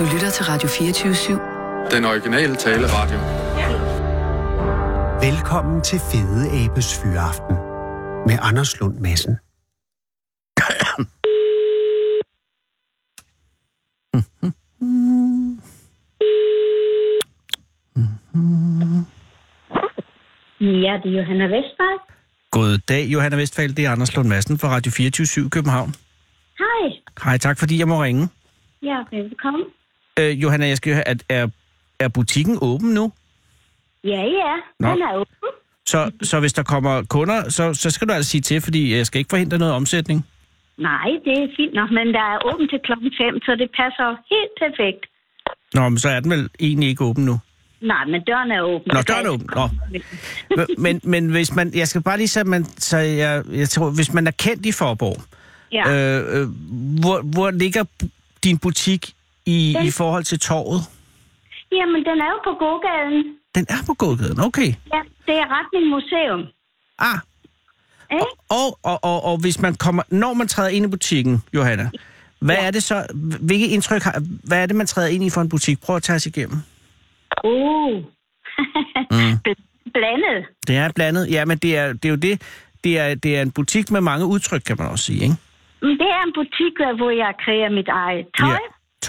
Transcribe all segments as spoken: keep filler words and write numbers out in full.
Du lytter til Radio fireogtyve syv. Den originale taleradio. Velkommen til Fede Abes Fyraften med Anders Lund Madsen. Ja, det er Johanne Westphal. God dag, Johanne Westphal. Det er Anders Lund Madsen fra Radio fireogtyve syv København. Hej. Hej, tak fordi jeg må ringe. Ja, velkommen. Øh, Johanna, jeg skal høre, at er, er butikken åben nu? Ja, ja. Nå. Den er åben. Så, så hvis der kommer kunder, så, så skal du altså sige til, fordi jeg skal ikke forhindre noget omsætning? Nej, det er fint nok, men der er åben til klokken fem, så det passer helt perfekt. Nå, men så er den vel egentlig ikke åben nu? Nej, men døren er åben. Nå, døren er åben. Nå. Men, men hvis man, jeg skal bare lige sige, man, så jeg, jeg tror, hvis man er kendt i Faaborg, ja. øh, øh, hvor, hvor ligger din butik i, den, i forhold til torvet? Jamen, den er jo på Gågaden. Den er på Gågaden, okay. Ja, det er retning museum. Ah. Eh? Og, og, og, og hvis man kommer, når man træder ind i butikken, Johanna, hvad ja. er det så, hvilke indtryk har, hvad er det, man træder ind i for en butik? Prøv at tage os igennem. Oh. mm. Blandet. Det er blandet, ja, men det er, det er jo det. Det er, det er en butik med mange udtryk, kan man også sige, ikke? Det er en butik, hvor jeg kreerer mit eget tøj. Ja.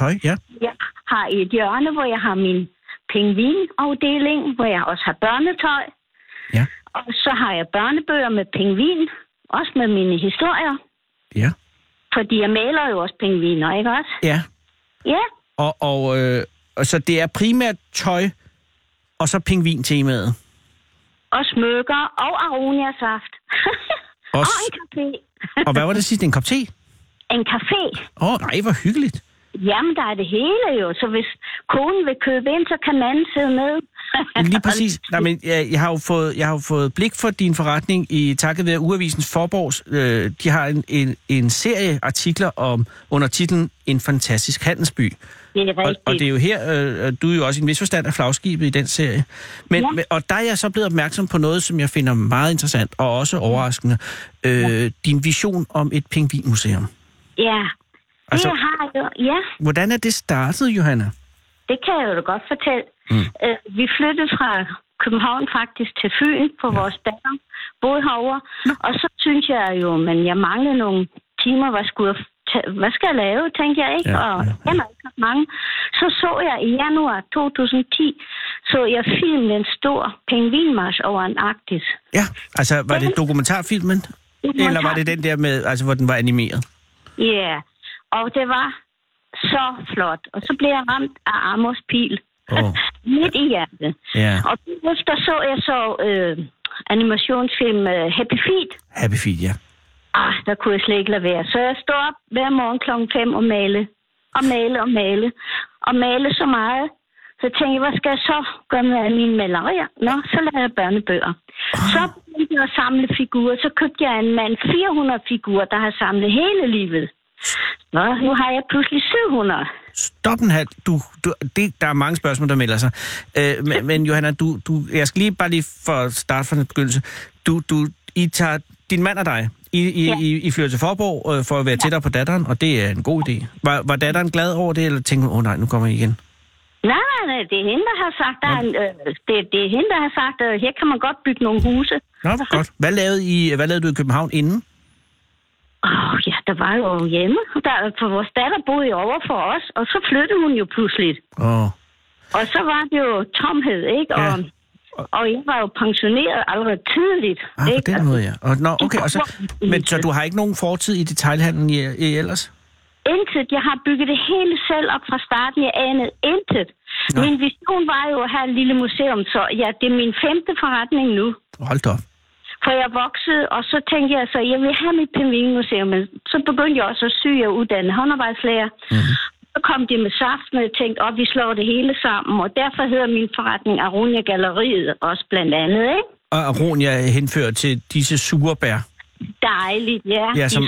Tøj, ja. Jeg har et hjørne, hvor jeg har min pingvinafdeling, hvor jeg også har børnetøj. Ja. Og så har jeg børnebøger med pingvin, også med mine historier. Ja. Fordi jeg maler jo også pingviner, ikke også? Ja. Ja. Og, og, øh, og så det er primært tøj, og så pingvintemaet. Og smykker, og aroniasaft. og, og en kaffe. Og hvad var det sidste? En kop te? En café. Åh, oh, nej, hvor hyggeligt. Jamen, der er det hele jo. Så hvis konen vil købe ind, så kan manden sidde med. Lige præcis. Nej, men jeg, jeg, har jo fået, jeg har jo fået blik for din forretning i takket ved Ugeavisens Faaborgs. Øh, de har en, en, en serie artikler om, under titlen En fantastisk handelsby. Det er og, og det er jo her, øh, du er jo også i en vis forstand af flagskibet i den serie. Men, ja. Og der er jeg så blevet opmærksom på noget, som jeg finder meget interessant og også overraskende. Øh, ja. Din vision om et pingvinmuseum. Ja, altså, det har jeg jo. Ja. Hvordan er det startet, Johanna? Det kan jeg jo godt fortælle. Mm. Øh, vi flyttede fra København faktisk til Fyn på ja. vores datter, boede herovre. Nå. Og så synes jeg jo, men jeg manglede nogle timer, hvor jeg skulle hvad skal jeg lave, tænkte jeg, ikke? Ja, og ja, ja. Jeg ikke så mange. Så så jeg i januar to tusind ti, så jeg filmen en stor pingvinmarch over Antarktis. Ja, altså var det dokumentarfilmen? Dokumentar. Eller var det den der med, altså hvor den var animeret? Ja, yeah. Og det var så flot. Og så blev jeg ramt af Amors pil. Oh. Midt i hjertet. Yeah. Og efter så jeg så øh, animationsfilm uh, Happy Feet. Happy Feet, ja. Ah, der kunne jeg slet ikke lade være. Så jeg står op hver morgen klokken fem og male, og male, og male, og male så meget. Så tænkte jeg, hvad skal jeg så gøre med mine malerier? Nå, så lavede jeg børnebøger. Oh. Så begyndte jeg at samle figurer. Så købte jeg en mand fire hundrede figurer, der har samlet hele livet. Nå, nu har jeg pludselig syv hundrede. Stop den her. Du, du, det, der er mange spørgsmål, der melder sig. Øh, men, men Johanna, du, du, jeg skal lige bare lige for starte fra den begyndelse. Du, du, I tager din mand og dig. I, I, ja. I, I flytter til Faaborg øh, for at være ja. tættere på datteren, og det er en god idé. Var, var datteren glad over det, eller tænkte hun, åh oh, nej, nu kommer I igen? Nej, nej, det er hende, der har sagt, der en, øh, det, det er hende, der har sagt, øh, her kan man godt bygge nogle huse. Nå, hvor godt. Hvad lavede, I, hvad lavede du i København inden? Åh, oh, ja, der var jo hjemme. Der, for vores datter boede jo over for os, og så flyttede hun jo pludselig. Oh. Og så var det jo tomhed, ikke? Ja. Og, Og jeg var jo pensioneret allerede tidligt. Ah, på ikke? Den måde, ja. Og, nå, okay, og så, men så du har ikke nogen fortid i detailhandlen i, i ellers? Intet. Jeg har bygget det hele selv op fra starten. Jeg anede intet. Nå. Min vision var jo at have et lille museum, så ja, det er min femte forretning nu. Hold da op. For jeg voksede, og så tænkte jeg, så jeg vil have mit pingvinmuseum. Men så begyndte jeg også at sy og uddanne håndarbejdslærer. Mm-hmm. Så kom de med saften, og jeg tænkte, at oh, vi slår det hele sammen. Og derfor hedder min forretning Aronia Galleriet også blandt andet, ikke? Og Aronia henfører til disse surebær. Dejligt, ja. ja som,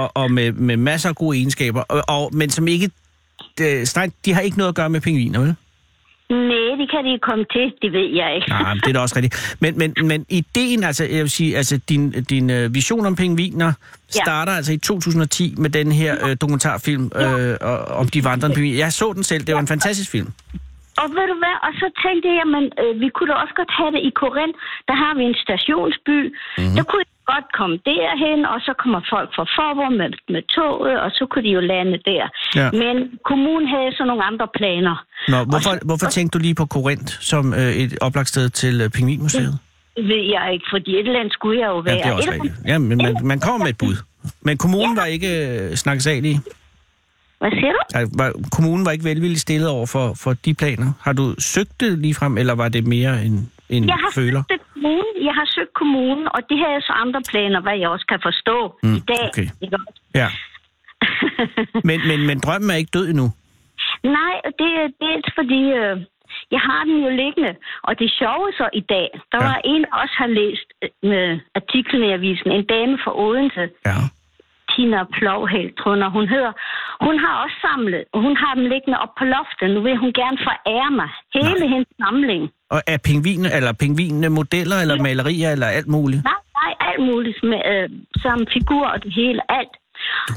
og og med, med masser af gode egenskaber. Og, og, men som ikke... De, de har ikke noget at gøre med pingviner, vel? Nej, det kan de komme til, det ved jeg ikke. Nej, det er da også rigtigt. Men, men, men ideen, altså, jeg vil sige, altså din, din vision om pingviner starter ja. altså i to tusind og ti med den her ja. øh, dokumentarfilm øh, om de vandrende pingviner. Jeg så den selv, det var en fantastisk film. Og ved du hvad, og så tænkte jeg, jamen, øh, vi kunne da også godt have det i Korinth. Der har vi en stationsby. Mm-hmm. Der kunne jeg godt komme derhen, og så kommer folk fra Faaborg med, med toget, og så kunne de jo lande der. Ja. Men kommunen havde så nogle andre planer. Nå, hvorfor, så, hvorfor tænkte du lige på Korinth som øh, et oplagssted til øh, Pingvinmuseet? Det ved jeg ikke, fordi et eller andet skulle jeg jo være. Ja, det er også rigtigt. Ja, men man, man kommer med et bud. Men kommunen ja. var ikke øh, snakkesalig. Hvad siger du? Kommunen var ikke velvillig stillet over for, for de planer. Har du søgt det ligefrem, eller var det mere en, en jeg føler? Søgt kommunen. Jeg har søgt kommunen, og det her er så andre planer, hvad jeg også kan forstå mm, i dag. Okay. Ikke? Ja. men, men, men drømmen er ikke død endnu? Nej, det er dels fordi, øh, jeg har den jo liggende. Og det sjove så i dag, der ja. var en, der også har læst øh, artiklen i avisen, en dame fra Odense. Ja. Tina Plovhæld, tror jeg, hun hedder. Hun har også samlet, og hun har dem liggende op på loftet. Nu vil hun gerne forære mig hele nej. hendes samling. Og er pingvine, eller pingvine modeller, eller ja. malerier, eller alt muligt? Nej, nej, alt muligt. Med, øh, samme figur og det hele, alt.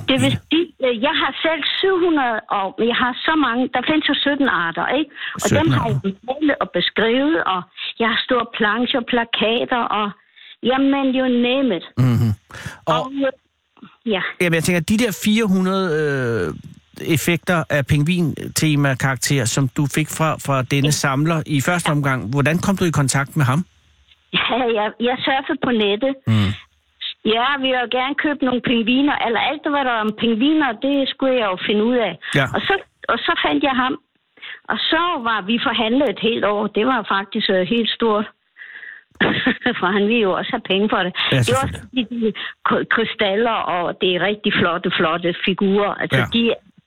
Det vil sige, øh, jeg har selv syv hundrede år, men jeg har så mange, der findes jo sytten arter, ikke? Og dem har jeg malet og beskrevet, og jeg har store plancher, plakater, og jamen, you name it. Mm-hmm. Og... og øh, ja. Jamen, jeg tænker, de der fire hundrede øh, effekter af pingvin-tema-karakter, som du fik fra, fra denne samler i første omgang, hvordan kom du i kontakt med ham? Ja, jeg, jeg surfede på nettet. Mm. Ja, vi ville gerne købe nogle pingviner, eller alt, der var der om pingviner, det skulle jeg jo finde ud af. Ja. Og, så, og så fandt jeg ham, og så var vi forhandlet et helt år. Det var faktisk øh, helt stort. For han vil jo også have penge for det. Ja, det er også de krystaller, og det er rigtig flotte, flotte figurer. Altså, ja. de,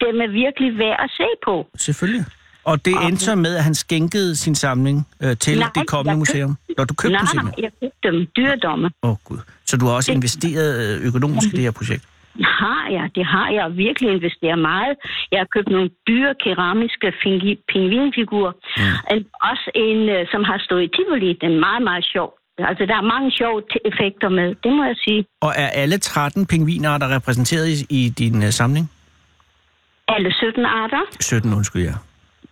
dem er virkelig værd at se på. Selvfølgelig. Og det endte så med, at han skænkede sin samling øh, til nej, det kommende museum? Når du købte nej, dem simpelthen? Nej, jeg købte dem. Dyredomme. Åh, oh, gud. Så du har også investeret økonomisk i det her projekt? Har jeg, det har jeg virkelig investeret meget. Jeg har købt nogle dyre keramiske pingvinfigurer. Mm. Også en, som har stået i Tivoli, den er meget, meget sjov. Altså, der er mange sjove effekter med, det må jeg sige. Og er alle tretten pingviner, der er repræsenteret i, i din uh, samling? Alle sytten arter. sytten, undskyld, ja.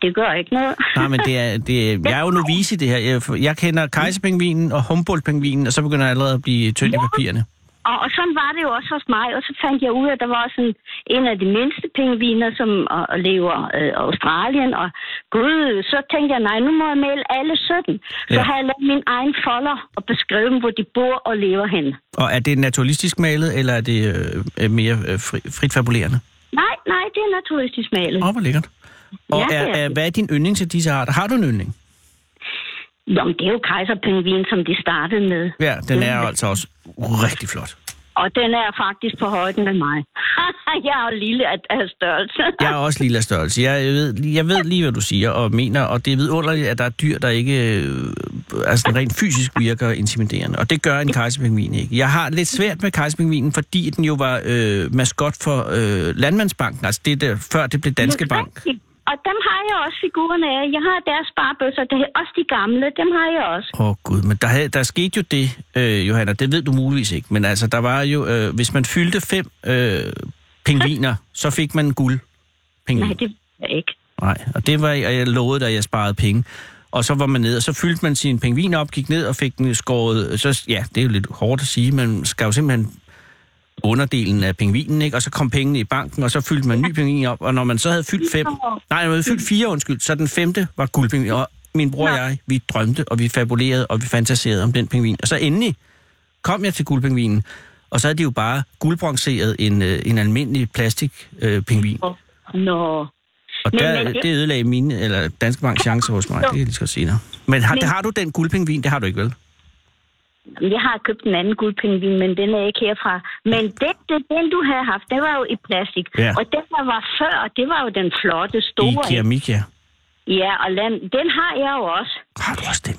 Det gør ikke noget. Nej, men det er, det er, jeg er jo novice i det her. Jeg, jeg kender kejserpingvinen og Humboldt-pingvinen, og så begynder jeg allerede at blive tynd i papirerne. Og, og sådan var det jo også hos mig, og så fandt jeg ud af, at der var også en, en af de mindste pingviner, som og, og lever i øh, Australien, og gud, så tænkte jeg, nej, nu må jeg male alle sytten. Så ja. har jeg lavet min egen folder og beskrevet dem, hvor de bor og lever hen. Og er det naturalistisk malet, eller er det øh, mere øh, fri, frit fabulerende? Nej, nej, det er naturalistisk malet. Åh, oh, hvor lækkert. Og ja, er, er, hvad er din yndling til disse arter? Har du en yndling? Jamen, det er jo kejserpingvin, som de startede med. Ja, den er altså også rigtig flot. Og den er faktisk på højden med mig. Jeg er jo lille af, af størrelse. Jeg er også lille af størrelse. Jeg ved, jeg ved lige, hvad du siger og mener, og det er vidunderligt, at der er dyr, der ikke altså rent fysisk virker intimiderende. Og det gør en kejserpingvin ikke. Jeg har lidt svært med kejserpingvinen, fordi den jo var øh, maskot for øh, Landmandsbanken, altså det der, før det blev Danske Bank. Og dem har jeg også, figurerne af. Jeg har deres sparebøsser, det er også de gamle, dem har jeg også. Åh oh, gud, men der, der skete jo det, øh, Johanna, det ved du muligvis ikke, men altså, der var jo, øh, hvis man fyldte fem øh, pingviner, så fik man guld. Pingviner. Nej, det var ikke. Nej, og det var, og jeg lovede dig, at jeg sparede penge. Og så var man ned, og så fyldte man sine pingviner op, gik ned og fik den skåret, så, ja, det er jo lidt hårdt at sige, men skal jo simpelthen... underdelen af pingvinen, ikke? Og så kom pengene i banken, og så fyldte man en ny pingvin op, og når man så havde fyldt fem... Nej, man havde fyldt fire, undskyld, så den femte var guldpingvin, og min bror og jeg, vi drømte, og vi fabulerede, og vi fantaserede om den pingvin. Og så endelig kom jeg til guldpingvinen, og så havde de jo bare guldbronzeret en, en almindelig plastikpingvin. Øh, Nå... Og der, men, men, det ødelagde mine, eller Danske Banks chancer hos mig, det kan jeg lige skal sige der. Men har, men, har du den guldpingvin? Det har du ikke, vel? Jeg har købt en anden guldpingvin, men den er ikke herfra. Men den, den, den du havde haft, den var jo i plastik. Ja. Og den, der var før, det var jo den flotte, store. I keramik, ja. Ja, og land, den har jeg jo også. Har du også den?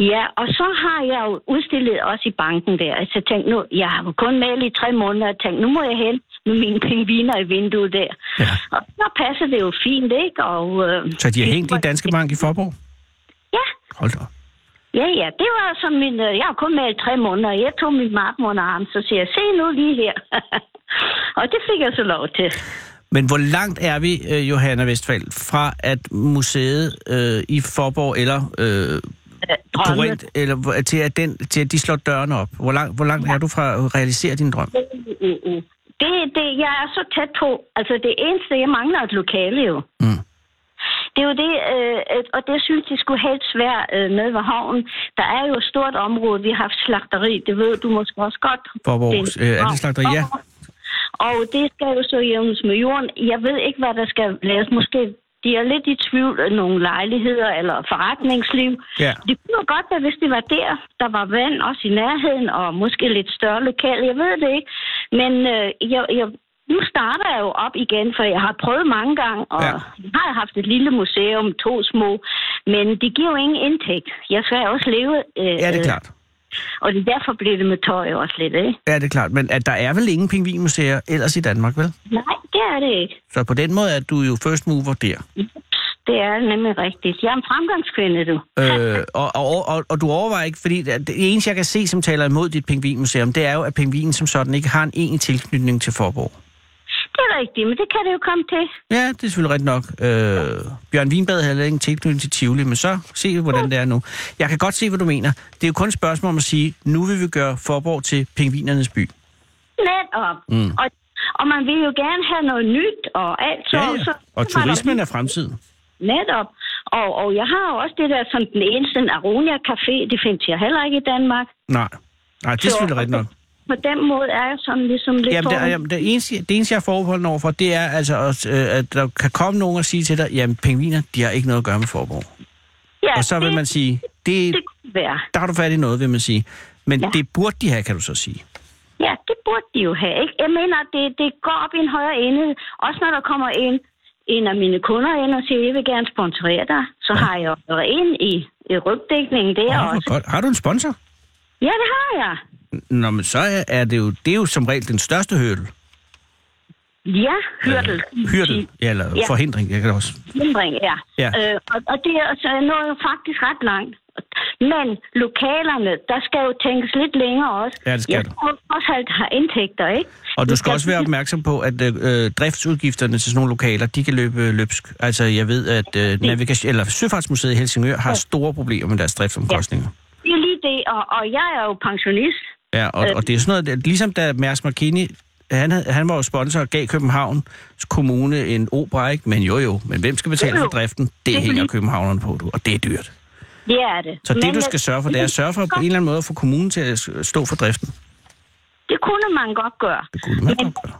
Ja, og så har jeg jo udstillet også i banken der. Så jeg tænkte, nu, jeg har kun malet i tre måneder, og tænkte, nu må jeg hælde med mine pingviner i vinduet der. Ja. Og så passer det jo fint, ikke? Og, øh, så de har hængt i Danske Bank i Faaborg? Ja. Hold da. Ja, ja, det var som min... Jeg har kun malet i tre måneder, jeg tog min mappen under armen, så siger jeg, se nu lige her. Og det fik jeg så lov til. Men hvor langt er vi, Johanne Westphal, fra at museet øh, i Faaborg eller... Øh, Rent, eller til at, den, til at de slår dørene op. Hvor langt, hvor langt ja. er du fra at realisere din drøm? Det, det, jeg er så tæt på. Altså det eneste, jeg mangler et lokale jo. Mm. Det er jo det, øh, og det synes de skulle helst være øh, nede ved havnen. Der er jo et stort område, vi har haft slagteri. Det ved du måske også godt. For vores øh, andet slagteri, ja. Og det skal jo så jævnes med jorden. Jeg ved ikke, hvad der skal laves. Måske de er lidt i tvivl af nogle lejligheder eller forretningsliv. Ja. Det kunne godt være, hvis det var der, der var vand også i nærheden, og måske lidt større lokal. Jeg ved det ikke. Men øh, jeg, jeg, nu starter jeg jo op igen, for jeg har prøvet mange gange, og ja. jeg har haft et lille museum, to små, men det giver jo ingen indtægt. Jeg skal også leve... Øh, ja, det er klart. Og det derfor blev det med tøj også lidt, ikke? Ja, det er klart. Men at der er vel ingen pingvinmuseer ellers i Danmark, vel? Nej, det er det ikke. Så på den måde er du jo first mover der. Det er nemlig rigtigt. Jeg er en fremgangskvinde, du. Øh, og, og, og, og du overvejer ikke, fordi det eneste, jeg kan se, som taler imod dit pingvinmuseum, det er jo, at pingvinen som sådan ikke har en egentlig tilknytning til Faaborg. Det er rigtigt, men det kan det jo komme til. Ja, det er selvfølgelig rigtigt nok. Øh, Bjørn Vinbad havde ikke en tilknytning til Tivoli, men så se vi, hvordan det er nu. Jeg kan godt se, hvad du mener. Det er jo kun et spørgsmål om at sige, nu vil vi gøre Faaborg til pingvinernes by. Netop. Mm. Og, og man vil jo gerne have noget nyt og alt. Så, ja, ja. Så, og turismen der... er fremtiden. Netop. Og, og jeg har jo også det der som den eneste Aronia Café. Det findes jeg heller ikke i Danmark. Nej, Nej det er så, selvfølgelig rigtigt nok. På den måde er jeg sådan ligesom lidt... Jamen, der, jamen det, eneste, det eneste, jeg er forbeholden overfor, det er altså, at, at der kan komme nogen og sige til dig, jamen, pingviner, de har ikke noget at gøre med Faaborg. Ja, og så det, vil man sige, det, det kunne være. Der har du fat i noget, vil man sige. Men ja. det burde de have, kan du så sige. Ja, det burde de jo have, ikke? Jeg mener, det, det går op i en højere ende. Også når der kommer en, en af mine kunder ind og siger, jeg vil gerne sponsorere dig. Så ja. har jeg jo en i, i rygdækningen der oh, også. Godt. Har du en sponsor? Ja, det har jeg. Nå, men så er det jo, det er jo som regel den største hurdle. Ja, hurdle. Hurdle, ja, eller ja. forhindring, jeg kan også. Forhindring, ja. ja. Øh, og, og det er så noget jo faktisk ret langt. Men lokalerne, der skal jo tænkes lidt længere også. Ja, det skal jeg du. Jeg også har indtægter, ikke? Og du skal også være opmærksom på, at øh, driftsudgifterne til sådan nogle lokaler, de kan løbe løbsk. Altså, jeg ved, at øh, Navigation- eller Søfartsmuseet i Helsingør har store problemer med deres driftsomkostninger. Ja. Det er lige det, og, og jeg er jo pensionist. Ja, og, og det er sådan noget, ligesom da Mærsk Markini, han, han var jo sponsor og gav Københavns Kommune en opera, ikke? Men jo jo, men hvem skal betale for driften? Det hænger københavnerne på, du, og det er dyrt. Det er det. Så det, men, du skal sørge for, det er at sørge for på en eller anden måde at få kommunen til at stå for driften. Det kunne man godt gøre. Det kunne man men, godt gøre.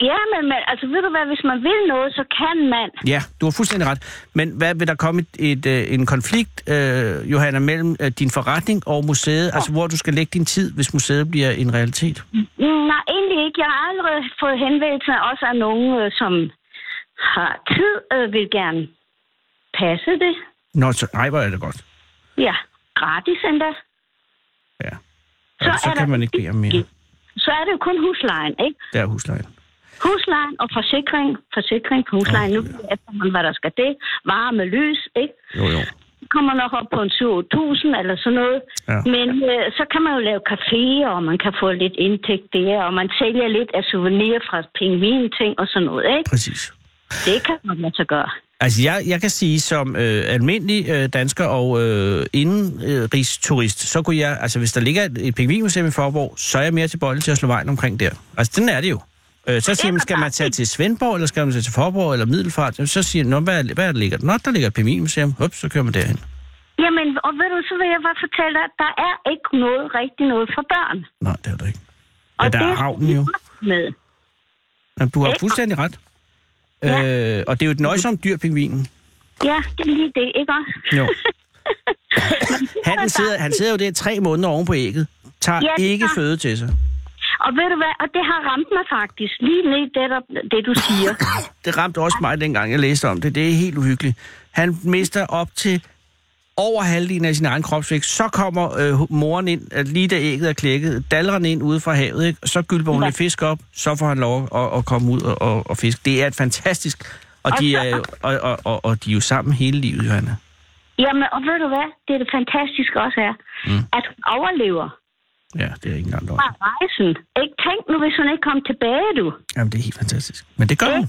Ja, men altså ved du hvad, hvis man vil noget, så kan man... Ja, du har fuldstændig ret. Men hvad vil der komme et, et, en konflikt, øh, Johanne, mellem din forretning og museet? Oh. Altså hvor du skal lægge din tid, hvis museet bliver en realitet? Nej, egentlig ikke. Jeg har allerede fået henvendelser også af nogen, som har tid, øh, vil gerne passe det. Nå, så nej, hvor er det godt. Ja, gratis endda. Ja, så, så kan man ikke bede om mere. Så er det jo kun huslejen, ikke? Det er huslejen. Huslejen og forsikring. Forsikring på huslejen. Oh, nu ved ja. man, hvad der skal det. Varer med lys, ikke? Jo, jo. Kommer nok op på en syv tusind eller sådan noget. Ja. Men øh, så kan man jo lave caféer, og man kan få lidt indtægt der, og man sælger lidt af souvenirer fra pingvin-ting og sådan noget, ikke? Præcis. Det kan man altså gøre. Altså, jeg, jeg kan sige, som øh, almindelig øh, dansker og øh, indenrigsturist, øh, så kunne jeg... Altså, hvis der ligger et, et pingvinmuseum i Faaborg, så er jeg mere tilbøjelig til at slå vejen omkring der. Altså, den er det jo. Så siger man, skal man tage til Svendborg, eller skal man tage til Faaborg, eller Middelfart? Så siger man, hvad, hvad er der ligger? Nå, der ligger et pingvinmuseum. Hups, så kører man derhen. Jamen, og ved du, så vil jeg bare fortælle dig, at der er ikke noget rigtig noget for børn. Nej, det er der ikke. Ja, og der det er havnen jo. Med. Jamen, du har ikke fuldstændig ret. Ja. Øh, og det er jo et nøjsomt dyr, pingvinen. Ja, det er lige det, ikke også? Jo. han, sidder, han sidder jo der tre måneder oven på ægget. Tager ja, ikke har... føde til sig. Og ved du hvad, og det har ramt mig faktisk, lige ned det, der, det du siger. Det ramte også mig, dengang jeg læste om det. Det er helt uhyggeligt. Han mister op til over halvdelen af sin egen kropsvægt, så kommer øh, moren ind, at lige da ægget er klækket, dalrende ind ude fra havet, ikke? Så gylper hun lidt fisk op, så får han lov at, at komme ud og, og, og fiske. Det er et fantastisk, og de er, og, og, og, og de er jo sammen hele livet, Johanne. Jamen, og ved du hvad? Det er det fantastiske også her, mm. at hun overlever. Ja, det er ikke engang løgn. Fra rejsen. Ikke tænk nu, hvis hun ikke kom tilbage, du. Jamen, det er helt fantastisk. Men det gør hun.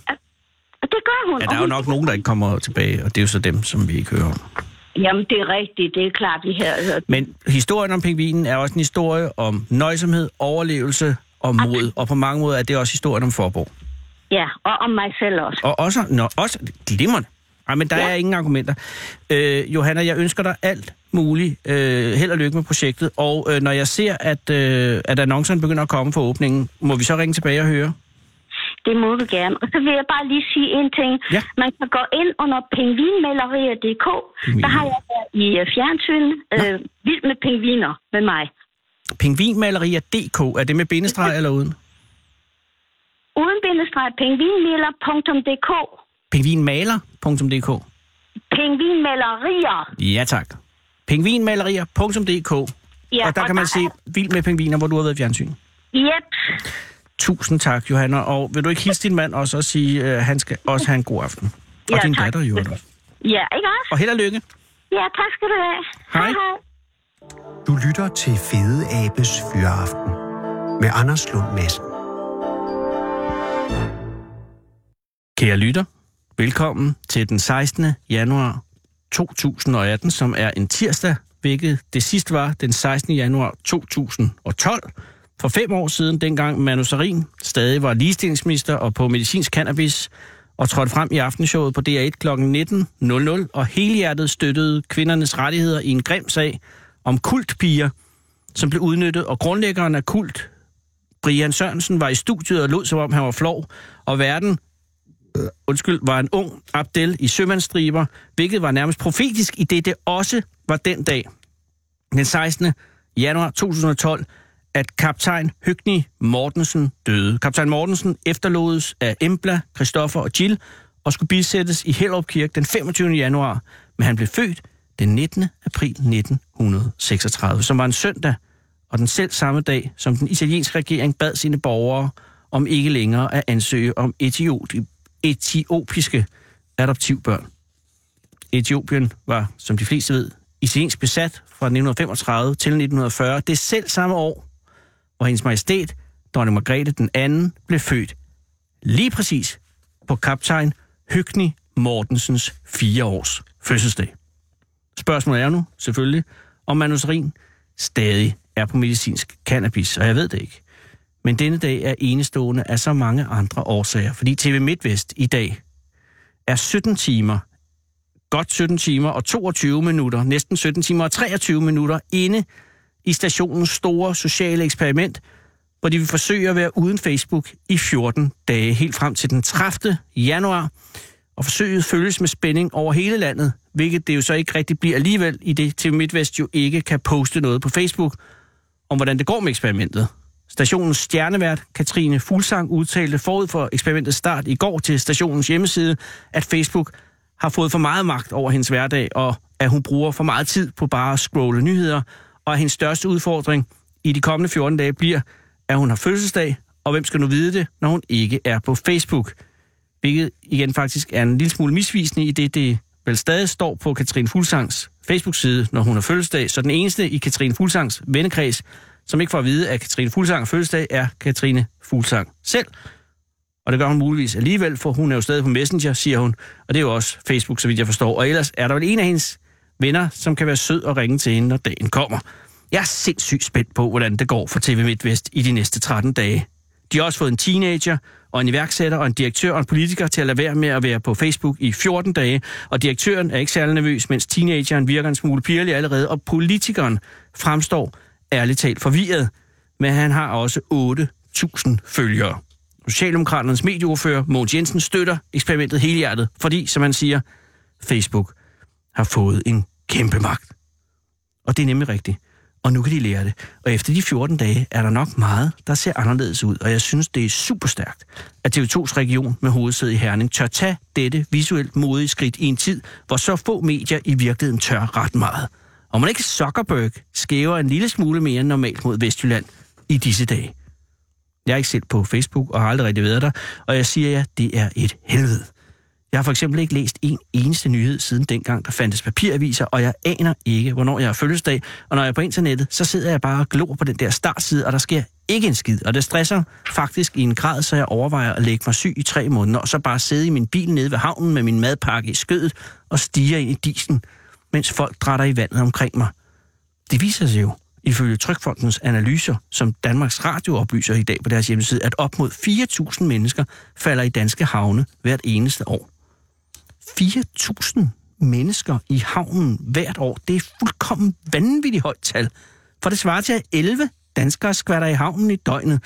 Og det gør hun. Ja, der er jo nok nogen, der ikke kommer tilbage, og det er jo så dem, som vi ikke hører om. Jamen, det er rigtigt. Det er klart, vi her. Men historien om pingvinen er også en historie om nøjsomhed, overlevelse og mod. Og på mange måder er det også historien om Faaborg. Ja, og om mig selv også. Og også, nå, også glimrende. Ej, men der ja. er ingen argumenter. Øh, Johanna, jeg ønsker dig alt muligt. Øh, held og lykke med projektet. Og øh, når jeg ser, at, øh, at annoncerne begynder at komme for åbningen, må vi så ringe tilbage og høre? Det må vi gerne. Og så vil jeg bare lige sige en ting. Ja. Man kan gå ind under pingvinmaler punktum d k. Pingvin. Der har jeg været i fjernsyn. Øh, vild med pingviner med mig. pingvinmaler punktum d k. Er det med bindestreg eller uden? Uden bindestreg. pingvinmaler punktum d k. pingvinmaler punktum d k. Pingvinmalerier. Ja, tak. pingvinmalerier punktum d k. Ja, og der og kan man der se er... vild med pingviner, hvor du har været i fjernsyn. Yep. Tusind tak, Johanna. Og vil du ikke hilse din mand også og sige, at han skal også have en god aften? Og ja, din tak. Datter, Johanna. Ja, ikke også? Og held og lykke. Ja, tak skal du have. Hej. Hej. Du lytter til Fede Abes Fyraften med Anders Lund Madsen. Kære lytter, velkommen til den sekstende januar to tusind atten, som er en tirsdag, hvilket det sidste var den sekstende januar to tusind tolv. For fem år siden, dengang Manu Sareen stadig var ligestillingsminister og på medicinsk cannabis, og trådte frem i aftenshowet på D R et klokken nitten og helhjertet støttede kvindernes rettigheder i en grim sag om kultpiger, som blev udnyttet, og grundlæggeren af kult, Brian Sørensen, var i studiet og lod som om han var flov, og verden undskyld, var en ung Abdel i sømandsstriber, hvilket var nærmest profetisk, i det det også var den dag, den sekstende januar to tusind tolv, at kaptajn Høgni Mortensen døde. Kaptajn Mortensen efterlodes af Embla, Christoffer og Jill, og skulle bisættes i Hellerup Kirke den femogtyvende januar, men han blev født den nittende april nitten seksogtredive, som var en søndag, og den selv samme dag, som den italienske regering bad sine borgere om ikke længere at ansøge om etiopien. etiopiske adoptivbørn. Etiopien var, som de fleste ved, italiensk besat fra nitten femogtredive til nitten fyrre. Det selv samme år, hvor hendes majestæt, dronning Margrethe den anden, blev født. Lige præcis på kaptajn Høgni Mortensens fire års fødselsdag. Spørgsmålet er nu, selvfølgelig, om Manu Sareen stadig er på medicinsk cannabis, og jeg ved det ikke. Men denne dag er enestående af så mange andre årsager, fordi T V MidtVest i dag er sytten timer, godt sytten timer og toogtyve minutter, næsten sytten timer og treogtyve minutter inde i stationens store sociale eksperiment, hvor de vil forsøge at være uden Facebook i fjorten dage, helt frem til den tredivte januar, og forsøget følges med spænding over hele landet, hvilket det jo så ikke rigtig bliver alligevel, i det T V MidtVest jo ikke kan poste noget på Facebook om, hvordan det går med eksperimentet. Stationens stjernevært, Katrine Fulsang, udtalte forud for eksperimentets start i går til stationens hjemmeside, at Facebook har fået for meget magt over hendes hverdag, og at hun bruger for meget tid på bare at scrolle nyheder, og at hendes største udfordring i de kommende fjorten dage bliver, at hun har fødselsdag, og hvem skal nu vide det, når hun ikke er på Facebook? Hvilket igen faktisk er en lille smule misvisende, i det det vel stadig står på Katrine Fulsangs Facebook-side, når hun har fødselsdag, så den eneste i Katrine Fulsangs vennekreds, som ikke får at vide, at Katrine Fulsang fødselsdag, er Katrine Fulsang selv. Og det gør hun muligvis alligevel, for hun er jo stadig på Messenger, siger hun. Og det er jo også Facebook, så vidt jeg forstår. Og ellers er der vel en af hendes venner, som kan være sød og ringe til hende, når dagen kommer. Jeg er sindssygt spændt på, hvordan det går for T V MidtVest i de næste tretten dage. De har også fået en teenager, og en iværksætter, og en direktør og en politiker til at lade være med at være på Facebook i fjorten dage. Og direktøren er ikke særlig nervøs, mens teenageren virker en smule pirlig allerede, og politikeren fremstår ærligt talt forvirret, men han har også otte tusind følgere. Socialdemokraternes medieordfører, Mogens Jensen, støtter eksperimentet helhjertet, fordi, som man siger, Facebook har fået en kæmpe magt. Og det er nemlig rigtigt. og nu kan de lære det. Og efter de fjorten dage er der nok meget, der ser anderledes ud, og jeg synes, det er super stærkt, at T V tos region med hovedsæde i Herning tør tage dette visuelt modige skridt i en tid, hvor så få medier i virkeligheden tør ret meget. Og man ikke Zuckerberg skæver en lille smule mere end normalt mod Vestjylland i disse dage. Jeg er ikke selv på Facebook og har aldrig rigtig været der, og jeg siger jer, ja, det er et helvede. Jeg har for eksempel ikke læst en eneste nyhed siden dengang, der fandtes papiraviser, og jeg aner ikke, hvornår jeg har fødselsdag. Og når jeg er på internettet, så sidder jeg bare og glor på den der startside, og der sker ikke en skid. Og det stresser faktisk i en grad, så jeg overvejer at lægge mig syg i tre måneder, og så bare sidde i min bil nede ved havnen med min madpakke i skødet og stiger ind i disen, mens folk drætter i vandet omkring mig. Det viser sig jo, ifølge Trykfondens analyser, som Danmarks Radio oplyser i dag på deres hjemmeside, at op mod fire tusind mennesker falder i danske havne hvert eneste år. fire tusind mennesker i havnen hvert år. Det er fuldkommen vanvittigt højt tal. For det svarer til, at elleve danskere skvatter i havnen i døgnet.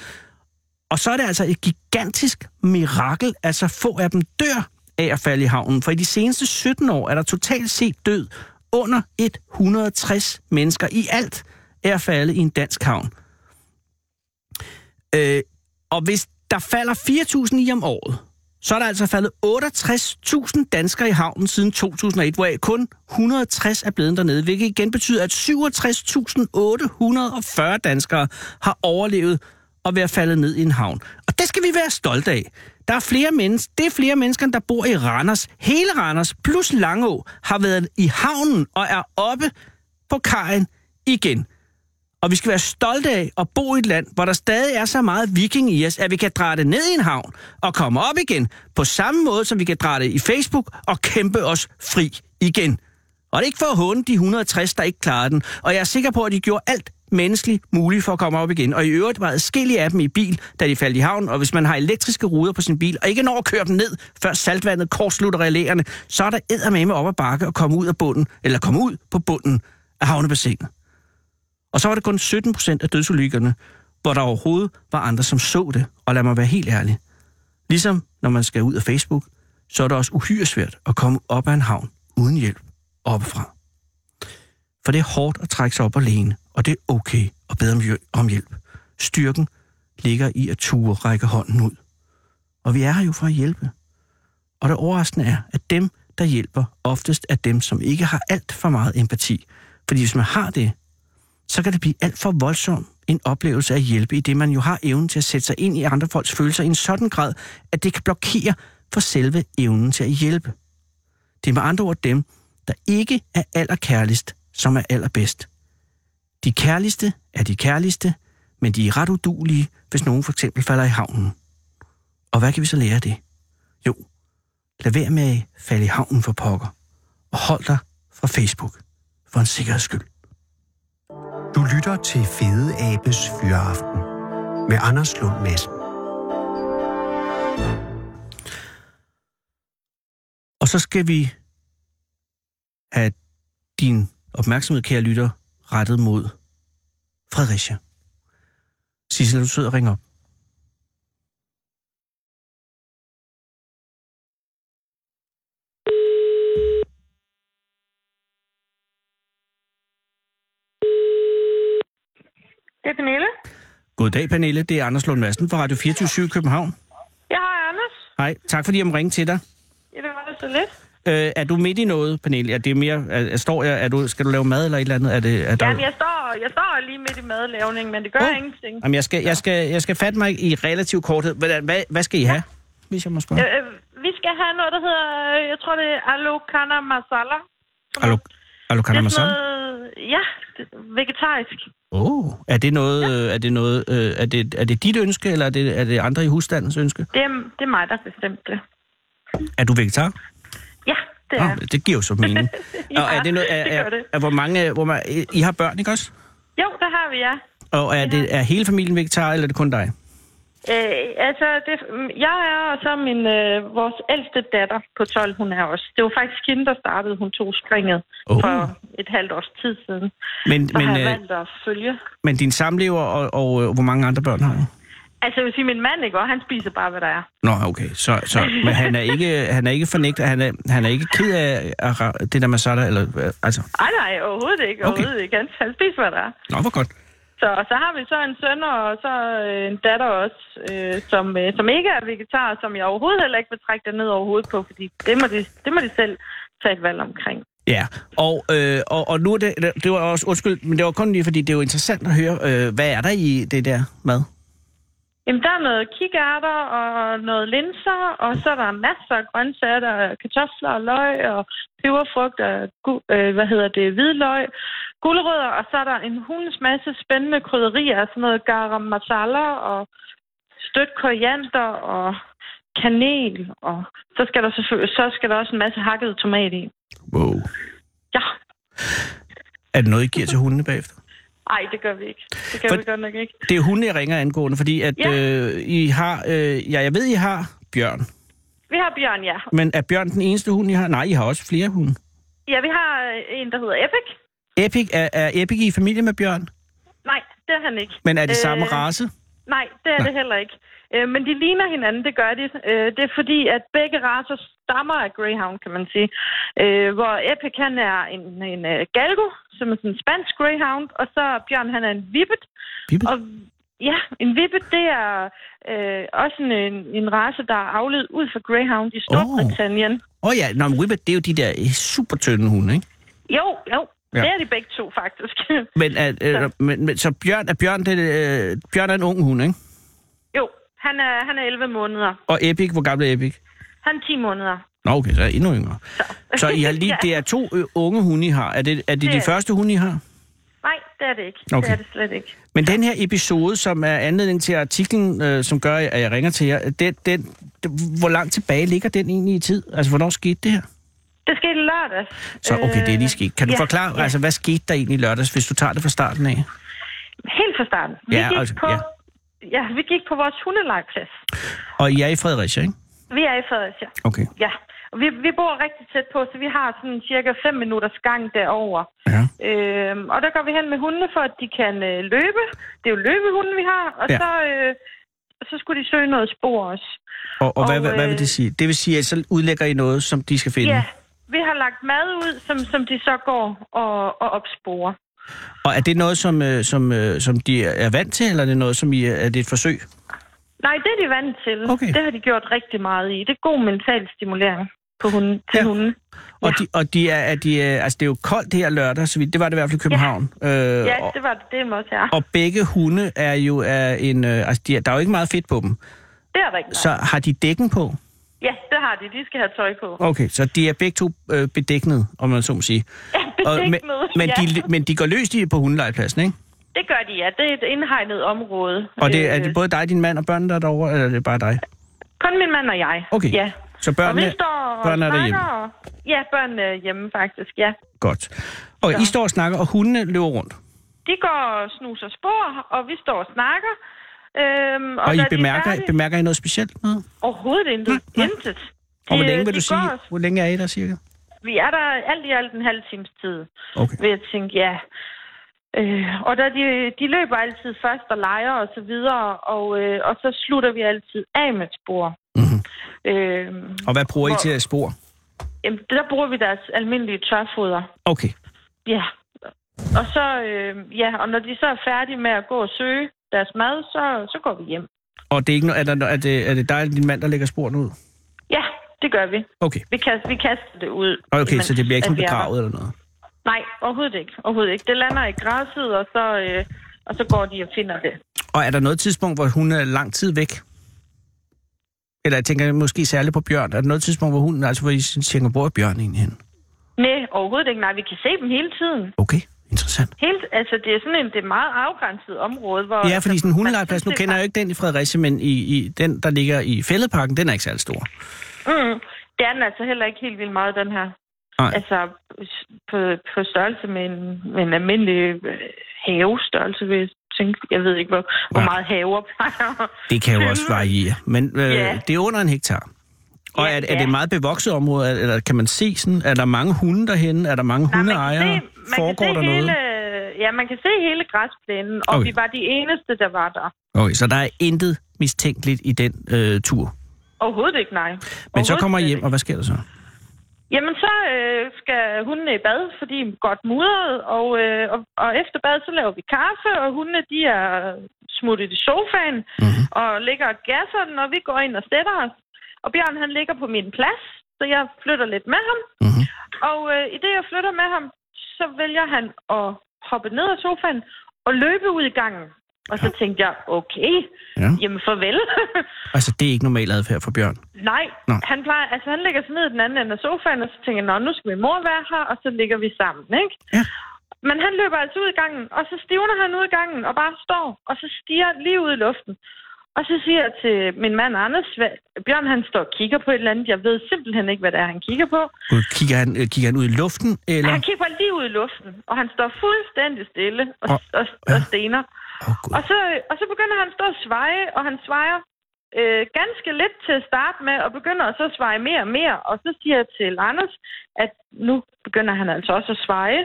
Og så er det altså et gigantisk mirakel, at så få af dem dør af at falde i havnen. For i de seneste sytten år er der totalt set død under et hundrede og tres mennesker i alt af at falde i en dansk havn. Øh, og hvis der falder fire tusind i om året, så er der altså faldet otteogtres tusind danskere i havnen siden to tusind og et, hvor kun et hundrede og tres er blevet dernede, hvilket igen betyder, at syvogtres tusind otte hundrede og fyrre danskere har overlevet at være faldet ned i en havn. Og det skal vi være stolte af. Der er flere mennesker, det er flere mennesker, der bor i Randers. Hele Randers plus Langå har været i havnen og er oppe på kajen igen. Og vi skal være stolte af at bo i et land, hvor der stadig er så meget viking i os, at vi kan dreje det ned i en havn og komme op igen, på samme måde som vi kan dreje det i Facebook og kæmpe os fri igen. Og det er ikke for at håne de et hundrede og tres, der ikke klarede den, og jeg er sikker på, at de gjorde alt menneskeligt muligt for at komme op igen. Og i øvrigt var adskillige af dem i bil, da de faldt i havn, og hvis man har elektriske ruder på sin bil, og ikke når at køre dem ned, før saltvandet kortslutter relæerne, så er der eddermame op ad bakke og komme ud af bunden, eller komme ud på bunden af havnebassinet. Og så var det kun sytten procent af dødsulykkerne, hvor der overhovedet var andre, som så det. Og lad mig være helt ærlig. Ligesom når man skal ud af Facebook, så er det også uhyre svært at komme op ad en havn uden hjælp oppefra. For det er hårdt at trække sig op alene, og det er okay at bede om hjælp. Styrken ligger i at ture række hånden ud. Og vi er her jo for at hjælpe. Og det overraskende er, at dem, der hjælper, oftest er dem, som ikke har alt for meget empati. Fordi hvis man har det, så kan det blive alt for voldsom en oplevelse af hjælpe, i det man jo har evnen til at sætte sig ind i andre folks følelser i en sådan grad, at det kan blokere for selve evnen til at hjælpe. Det er med andre ord dem, der ikke er allerkærligst, som er allerbedst. De kærligste er de kærligste, men de er ret udulige, hvis nogen for eksempel falder i havnen. Og hvad kan vi så lære af det? Jo, lad være med at falde i havnen for pokker, og hold dig fra Facebook for en sikkerheds skyld. Du lytter til Fede Abes Fyraften med Anders Lund Madsen. Og så skal vi have din opmærksomhed, kære lytter, rettet mod Fredericia. Sissel, du sidder og ringer op. Det er Pernille. Goddag, Pernille. Det er Anders Lund Madsen fra Radio fireogtyve syv København. Ja, hej Anders. Hej, tak fordi jeg må ringe til dig. Ja, det var så lidt. Øh, er du midt i noget, Pernille? Er det mere, er, står jeg, er du, skal du lave mad eller et eller andet? Er det, er der... Jamen, jeg står, jeg står lige midt i madlavningen, men det gør oh. ingenting. Jamen, jeg skal, jeg skal, jeg skal fatte mig i relativ korthed. Hvad, hvad skal I have, ja. hvis jeg må spørge? Øh, øh, vi skal have noget, der hedder, jeg tror det er alokana masala. Alokana masala? Noget, ja, vegetarisk. Åh, oh, er det noget, ja. er det noget, er det er det dit ønske eller er det er det andre i husstandens ønske? Det er, det er mig der bestemte det. Er du vegetar? Ja, det er. Oh, det giver jo så mening. ja, og er det noget er, det er, det. er hvor mange hvor man, I har børn, ikke også? Jo, det har vi, ja. Og er det er hele familien vegetar eller er det kun dig? Øh, altså, det, jeg er og så min, øh, vores ældste datter på tolv, hun er også. Det var faktisk hende, der startede, hun tog springet oh. for et halvt års tid siden. Men, så men, har jeg valgt at følge. Men din samlever og, og, og hvor mange andre børn har du? Altså, jeg vil sige, min mand, ikke? Og han spiser bare, hvad der er. Nå, okay. Så, så, men han er ikke, han er ikke fornægtet, han er, han er ikke ked af, af det der masala, eller altså? Ej, nej, overhovedet ikke. Overhovedet okay. ikke. Han, han spiser, hvad der er. Nå, hvor godt. Så, så har vi så en søn og så en datter også, øh, som, øh, som ikke er vegetar, som jeg overhovedet heller ikke vil trække det ned overhovedet på, fordi det må de, det må de selv tage et valg omkring. Ja, og, øh, og, og nu er det, det var også, undskyld, men det var kun lige, fordi det er jo interessant at høre, øh, hvad er der i det der mad? Jamen, der er noget kikærter og noget linser, og så er der masser af grøntsager, der er kartofler og løg og peberfrugt og, øh, hvad hedder det, hvidløg, gulerødder, og så er der en hulens masse spændende krydderier, sådan noget garam masala og stødt koriander og kanel, og så skal der, så skal der også en masse hakket tomat i. Wow. Ja. Er det noget, I giver til hundene bagefter? Nej, det gør vi ikke. Det gør for vi godt nok ikke. Det er hunde, jeg ringer angående, fordi at ja. øh, I har, øh, ja, jeg ved, I har Bjørn. Vi har Bjørn, ja. Men er Bjørn den eneste hund, I har? Nej, I har også flere hunde. Ja, vi har en, der hedder Epik. Epik? Er, er Epik i familie med Bjørn? Nej, det er han ikke. Men er det samme øh, race? Nej, det er nej. det heller ikke. Øh, men de ligner hinanden, det gør de. Øh, det er fordi, at begge racer stammer af Greyhound, kan man sige. Øh, hvor Epik, han er en, en uh, galgo, som er sådan en spansk Greyhound, og så Bjørn, han er en Whippet. Whippet? Og, ja, en Whippet, det er øh, også en, en race, der er afledt ud fra Greyhound i Storbritannien. Åh oh. oh, ja, nå, men Whippet, det er jo de der super tynde hunde, ikke? Jo, jo. Ja. Det er de begge to, faktisk. Men, er, øh, så. Men, men så Bjørn er, Bjørn, det, øh, Bjørn er en ung hund, ikke? Jo, han er, han er elleve måneder. Og Epik, hvor gammel er Epik? Han er ti måneder. Nå, okay, så er jeg endnu yngre. Så, så I har lige, ja. det er to unge hunde, I har. Er det, er det, det de er første hunde, I har? Nej, det er det ikke. Okay. Det er det slet ikke. Men den her episode, som er anledning til artiklen, øh, som gør, at jeg ringer til jer, den, den, hvor langt tilbage ligger den egentlig i tid? Altså, hvornår skete det her? Det skete lørdag. Så okay, det er lige sket. Kan du ja, forklare, ja. altså, hvad skete der egentlig lørdags, hvis du tager det fra starten af? Helt fra starten. Vi, ja, gik, altså, på, ja. Ja, vi gik på vores hundelegeplads. Og I er i Fredericia, ikke? Vi er i Fredericia. Okay. Ja, og vi, vi bor rigtig tæt på, så vi har sådan cirka fem minutters gang derover. Ja. Øhm, og der går vi hen med hundene, for at de kan øh, løbe. Det er jo løbehunden, vi har. Og ja. så, øh, så skulle de søge noget spor også. Og, og, og hvad, øh, hvad vil det sige? Det vil sige, at så udlægger I noget, som de skal finde? Ja. Vi har lagt mad ud, som, som de så går og, og opsporer. Og er det noget, som, som, som de er vant til, eller er det noget, som I, er det et forsøg? Nej, det er de vant til. Okay. Det har de gjort rigtig meget i. Det er god mental stimulering på hunden, til ja. hunden. Ja. Og, de, og de er, er de, altså det er jo koldt her lørdag, så det var det i hvert fald i København. Ja, øh, ja det var det, det også, ja. Og begge hunde er jo er en, altså de er, der er jo ikke meget fedt på dem. Det er der ikke. Så har de dækken på? Ja, det har de. De skal have tøj på. Okay, så de er begge to øh, bedæknede, om man så må sige. Ja, bedæknede, og, men, ja. de, men de går løs de på hundelegepladsen, ikke? Det gør de, ja. Det er et indhegnet område. Og det, er det både dig, din mand og børnene, der er derovre, eller er det bare dig? Kun min mand og jeg. Okay, ja. Så børnene, og og børnene er derhjemme? Og, ja, børnene er hjemme faktisk, ja. Godt. Og så. I står og snakker, og hundene løber rundt? De går og snuser spor, og vi står og snakker. Øhm, og og I bemærker, færdige... bemærker I noget specielt? Noget? Overhovedet intet. Ja, ja. intet. De, og hvor længe vil du sige? Os... Hvor længe er I der, cirka? Vi er der alt i alt en halv times tid, okay. vil jeg tænke, ja. Øh, og der, de, de løber altid først og leger og så videre, og, øh, og så slutter vi altid af med et spor. Mm-hmm. Øh, og hvad bruger I til at spor? Jamen, der bruger vi deres almindelige tørfoder. Okay. Ja. Og så, øh, ja, og når de så er færdige med at gå og søge deres mad, så, så går vi hjem. Og det er, ikke no- er, der, er, det, er det dig og din mand, der lægger sporene ud? Ja, det gør vi. Okay. Vi, kast, vi kaster det ud. Okay, men, så det bliver ikke sådan begravet eller noget? Nej, overhovedet ikke. Overhovedet ikke. Det lander i græsset, og så, øh, og så går de og finder det. Og er der noget tidspunkt, hvor hun er lang tid væk? Eller jeg tænker måske særligt på Bjørn. Er der noget tidspunkt, hvor hun, altså hvor I tænker, hvor er Bjørn egentlig henne? Nej, overhovedet ikke. Nej, vi kan se dem hele tiden. Okay. Interessant. Helt, altså det er sådan en, det er meget afgrænset område, hvor... Ja, fordi sådan en hundelegeplads, nu kender jeg jo ikke den i Fredericia, men i, i den, der ligger i Fælledparken, den er ikke særlig stor. Mm, det er den altså heller ikke helt vildt meget, den her. Ej. Altså på, på størrelse med en, med en almindelig havestørrelse, vil jeg tænke. Jeg ved ikke, hvor, ja. hvor meget haver plejer. Det kan jo også variere, men øh, ja. det er under en hektar. Og ja, er, er ja. det et meget bevokset område, eller kan man se sådan, er der mange hunde derhenne, er der mange Nej, hundeejere, se, foregår der hele, noget? Ja, man kan se hele græsplænen, og okay. vi var de eneste, der var der. Okay, så der er intet mistænkeligt i den øh, tur? Overhovedet ikke, nej. Men så kommer I hjem, og hvad sker der så? Jamen, så øh, skal hundene i bad, fordi de er godt mudret, og, øh, og, og efter bad, så laver vi kaffe, og hundene, de er smuttet i sofaen, mm-hmm. og ligger og gasser den, og vi går ind og sætter os. Og Bjørn, han ligger på min plads, så jeg flytter lidt med ham. Mm-hmm. Og øh, i det, jeg flytter med ham, så vælger han at hoppe ned af sofaen og løbe ud i gangen. Og så ja. tænkte jeg, okay, ja. jamen farvel. Altså, det er ikke normal adfærd for Bjørn? Nej, Nå. han plejer, altså han lægger sig ned i den anden ende af sofaen, og så tænker jeg, nå, nu skal min mor være her, og så ligger vi sammen, ikke? Ja. Men han løber altså ud i gangen, og så stivner han ud i gangen, og bare står, og så stiger lige ud i luften. Og så siger jeg til min mand Anders, Bjørn han står og kigger på et eller andet, jeg ved simpelthen ikke, hvad det er, han kigger på. Kigger han, øh, kigger han ud i luften, eller? Han kigger lige ud i luften, og han står fuldstændig stille og, oh, og, og ja. stener. Oh, og, så, og så begynder han at stå og sveje, og han svejer øh, ganske lidt til at starte med, og begynder at så sveje mere og mere. Og så siger jeg til Anders, at nu begynder han altså også at sveje.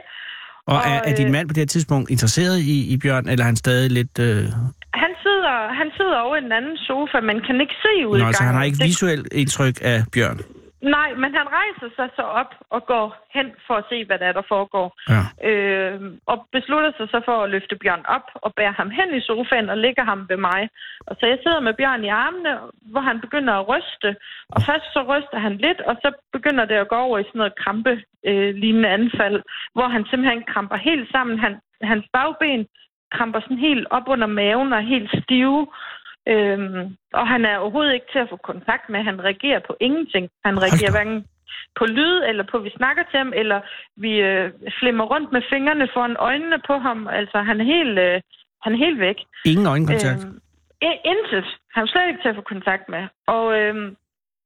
Og, og er, er din mand på det her tidspunkt interesseret i, i Bjørn, eller er han stadig lidt... Øh... Han, sidder, han sidder over i en anden sofa, man kan ikke se ud i gangen. Nå, så han har ikke det... visuelt indtryk af Bjørn? Nej, men han rejser sig så op og går hen for at se, hvad der, er, der foregår. Ja. Øh, og beslutter sig så for at løfte Bjørn op og bære ham hen i sofaen og lægger ham ved mig. Og så jeg sidder med Bjørn i armene, hvor han begynder at ryste. Og først så ryster han lidt, og så begynder det at gå over i sådan noget krampe øh, lignende anfald, hvor han simpelthen kramper helt sammen. Han, hans bagben kramper sådan helt op under maven og helt stive. Øhm, og han er overhovedet ikke til at få kontakt med. Han reagerer på ingenting. Han reagerer hverken på lyd, eller på, vi snakker til ham, eller vi øh, flimmer rundt med fingrene foran øjnene på ham. Altså, han er helt, øh, han er helt væk. Ingen øjenkontakt? Øhm, intet. Han er slet ikke til at få kontakt med. Og, øh,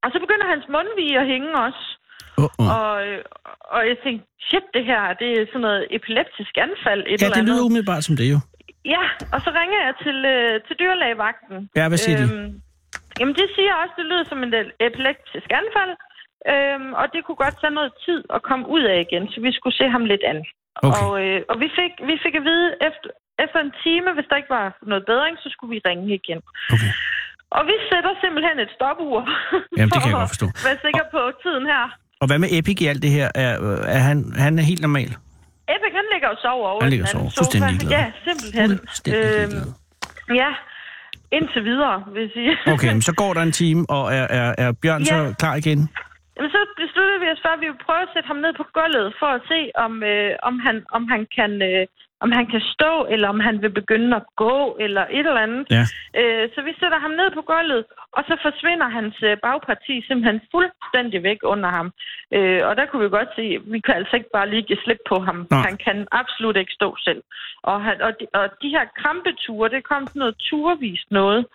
og så begynder hans mundvige at hænge også. Uh-uh. Og, og jeg tænkte, shit, det her, det er sådan noget epileptisk anfald. Et ja, eller det lyder andet. Umiddelbart som det jo. Ja, og så ringer jeg til, øh, til dyrlægevagten. Ja, hvad siger øhm, de? Jamen, de siger også, at det lyder som en epileptisk anfald, øhm, og det kunne godt tage noget tid at komme ud af igen, så vi skulle se ham lidt an. Okay. Og, øh, og vi, fik, vi fik at vide, efter, efter en time, hvis der ikke var noget bedring, så skulle vi ringe igen. Okay. Og vi sætter simpelthen et stopur, Jamen, det kan jeg godt forstå. For at være sikker på tiden her. Og hvad med Epik i alt det her? Er, er han, han er helt normal? Epik, han ligger og sover over i den anden sofa. Ja, simpelthen. Øhm, ja, indtil videre, vil jeg sige. Okay, men så går der en time, og er, er, er Bjørn ja. så klar igen? Jamen, så besluttede vi os for, at vi vil prøve at sætte ham ned på gulvet, for at se, om, øh, om, han, om, han, kan, øh, om han kan stå, eller om han vil begynde at gå, eller et eller andet. Ja. Øh, så vi sætter ham ned på gulvet, og så forsvinder hans øh, bagparti simpelthen fuldstændig væk under ham. Øh, og der kunne vi godt se, at vi kan altså ikke bare lige give slip på ham. Nå. Han kan absolut ikke stå selv. Og, han, og, de, og de her krampeture, det kom sådan noget turvist noget.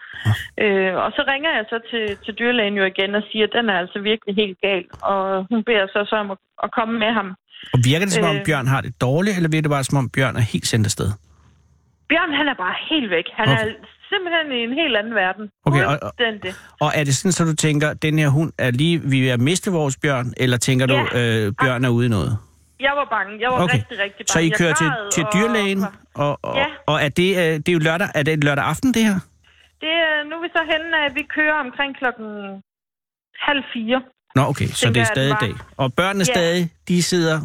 Øh, og så ringer jeg så til, til dyrlægen jo igen og siger, at den er altså virkelig helt gal. Og hun beder så, så om at, at komme med ham. Og virker det, som om øh, Bjørn har det dårligt, eller virker det bare, som om Bjørn er helt sendt afsted? Bjørn, han er bare helt væk. Han okay. er simpelthen i en helt anden verden. Okay, og, og er det sådan, så du tænker, at den her hund er lige ved at miste vores Bjørn, eller tænker ja. du, øh, Bjørn er ude i noget? Jeg var bange. Jeg var okay. rigtig, rigtig bange. Så I kører jeg til, til dyrlægen, og, og, og, ja. og er, det, øh, det er, jo lørdag, er det lørdag aften, det her? Det er, nu er vi så henne, at vi kører omkring klokken halv fire. Nå, okay, så det er stadig dag. Og børnene ja. stadig, de sidder?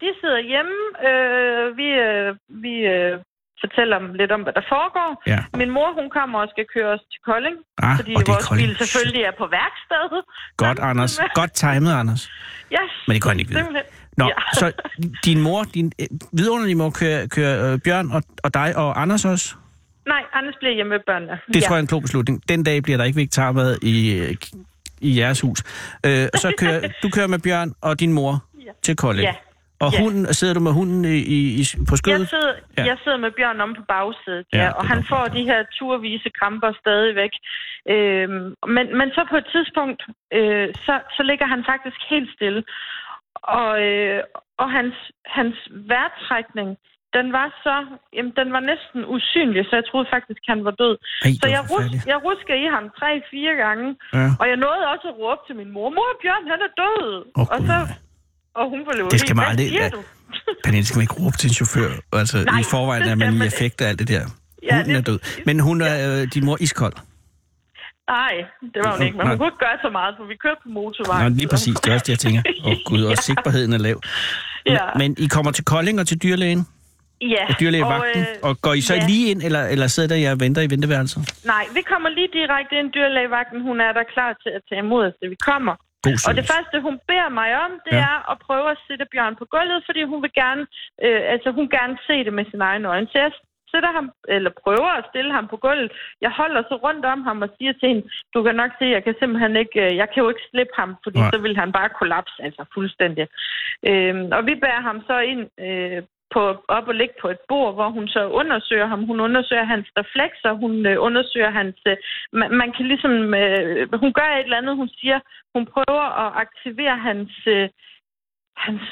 De sidder hjemme. Øh, vi øh, vi øh, fortæller dem lidt om, hvad der foregår. Ja. Min mor, hun kommer og skal køre os til Kolding, ah, fordi vores Kolding. bil selvfølgelig er på værkstedet. Godt, Anders. Godt timet, Anders. Ja. Yes. Men det kunne han ikke vide. Nå, ja. Så din mor, din vidunderlige mor, kører, kører øh, Bjørn og, og dig og Anders også? Nej, Anders bliver hjemme med børnene. Det ja. tror jeg er en klog beslutning. Den dag bliver der ikke vegetarmad i... Øh, i jeres hus. Øh, så kører, du kører med Bjørn og din mor ja. til Kolding. Ja. Og hunden, sidder du med hunden i, i, på skødet? Jeg sidder, ja. jeg sidder med Bjørn om på bagsædet, ja, ja, og han får de her turvise kramper stadigvæk. Øhm, men, men så på et tidspunkt, øh, så, så ligger han faktisk helt stille. Og, øh, og hans, hans vejrtrækning, den var så, jamen, den var næsten usynlig, så jeg troede faktisk, han var død. Ej, så jeg, rus, jeg ruskede i ham tre-fire gange, ja. og jeg nåede også at råbe til min mor, mor, Bjørn, han er død. Oh, og så, og hun var løbet. Det skal man aldrig, ja. Pernille, skal man ikke råbe til en chauffør? Altså, nej, i forvejen er man i effekt af alt det der. Ja, hun er død. Men hun er, ja. øh, din mor, iskold. Nej, det var hun ikke, men hun kunne ikke gøre så meget, for vi kørte på motorvejen. Nå, lige præcis, det er også det, jeg tænker. Åh oh, gud, og ja. Sikkerheden er lav. Ja. Men I kommer til Kolding og til dyrlægen? Ja. Og dyrlægevagten? Og, øh, og går I så ja. lige ind, eller, eller sidder der jeg og venter i venteværelset? Nej, vi kommer lige direkte ind. Dyrlægevagten, hun er der klar til at tage imod os, da vi kommer. Og det første, hun beder mig om, det ja. er at prøve at sætte Bjørn på gulvet, fordi hun vil gerne, øh, altså hun gerne se det med sin egen øjne. Så jeg sætter ham, eller prøver at stille ham på gulvet. Jeg holder så rundt om ham og siger til hende, du kan nok se, jeg kan simpelthen ikke, jeg kan jo ikke slippe ham, fordi Nej. så vil han bare kollapse, altså fuldstændig. Øh, og vi bærer ham så ind øh, på, op og ligge på et bord, hvor hun så undersøger ham. Hun undersøger hans reflekser, hun øh, undersøger hans... Øh, man, man kan ligesom... Øh, hun gør et eller andet, hun siger... Hun prøver at aktivere hans, øh, hans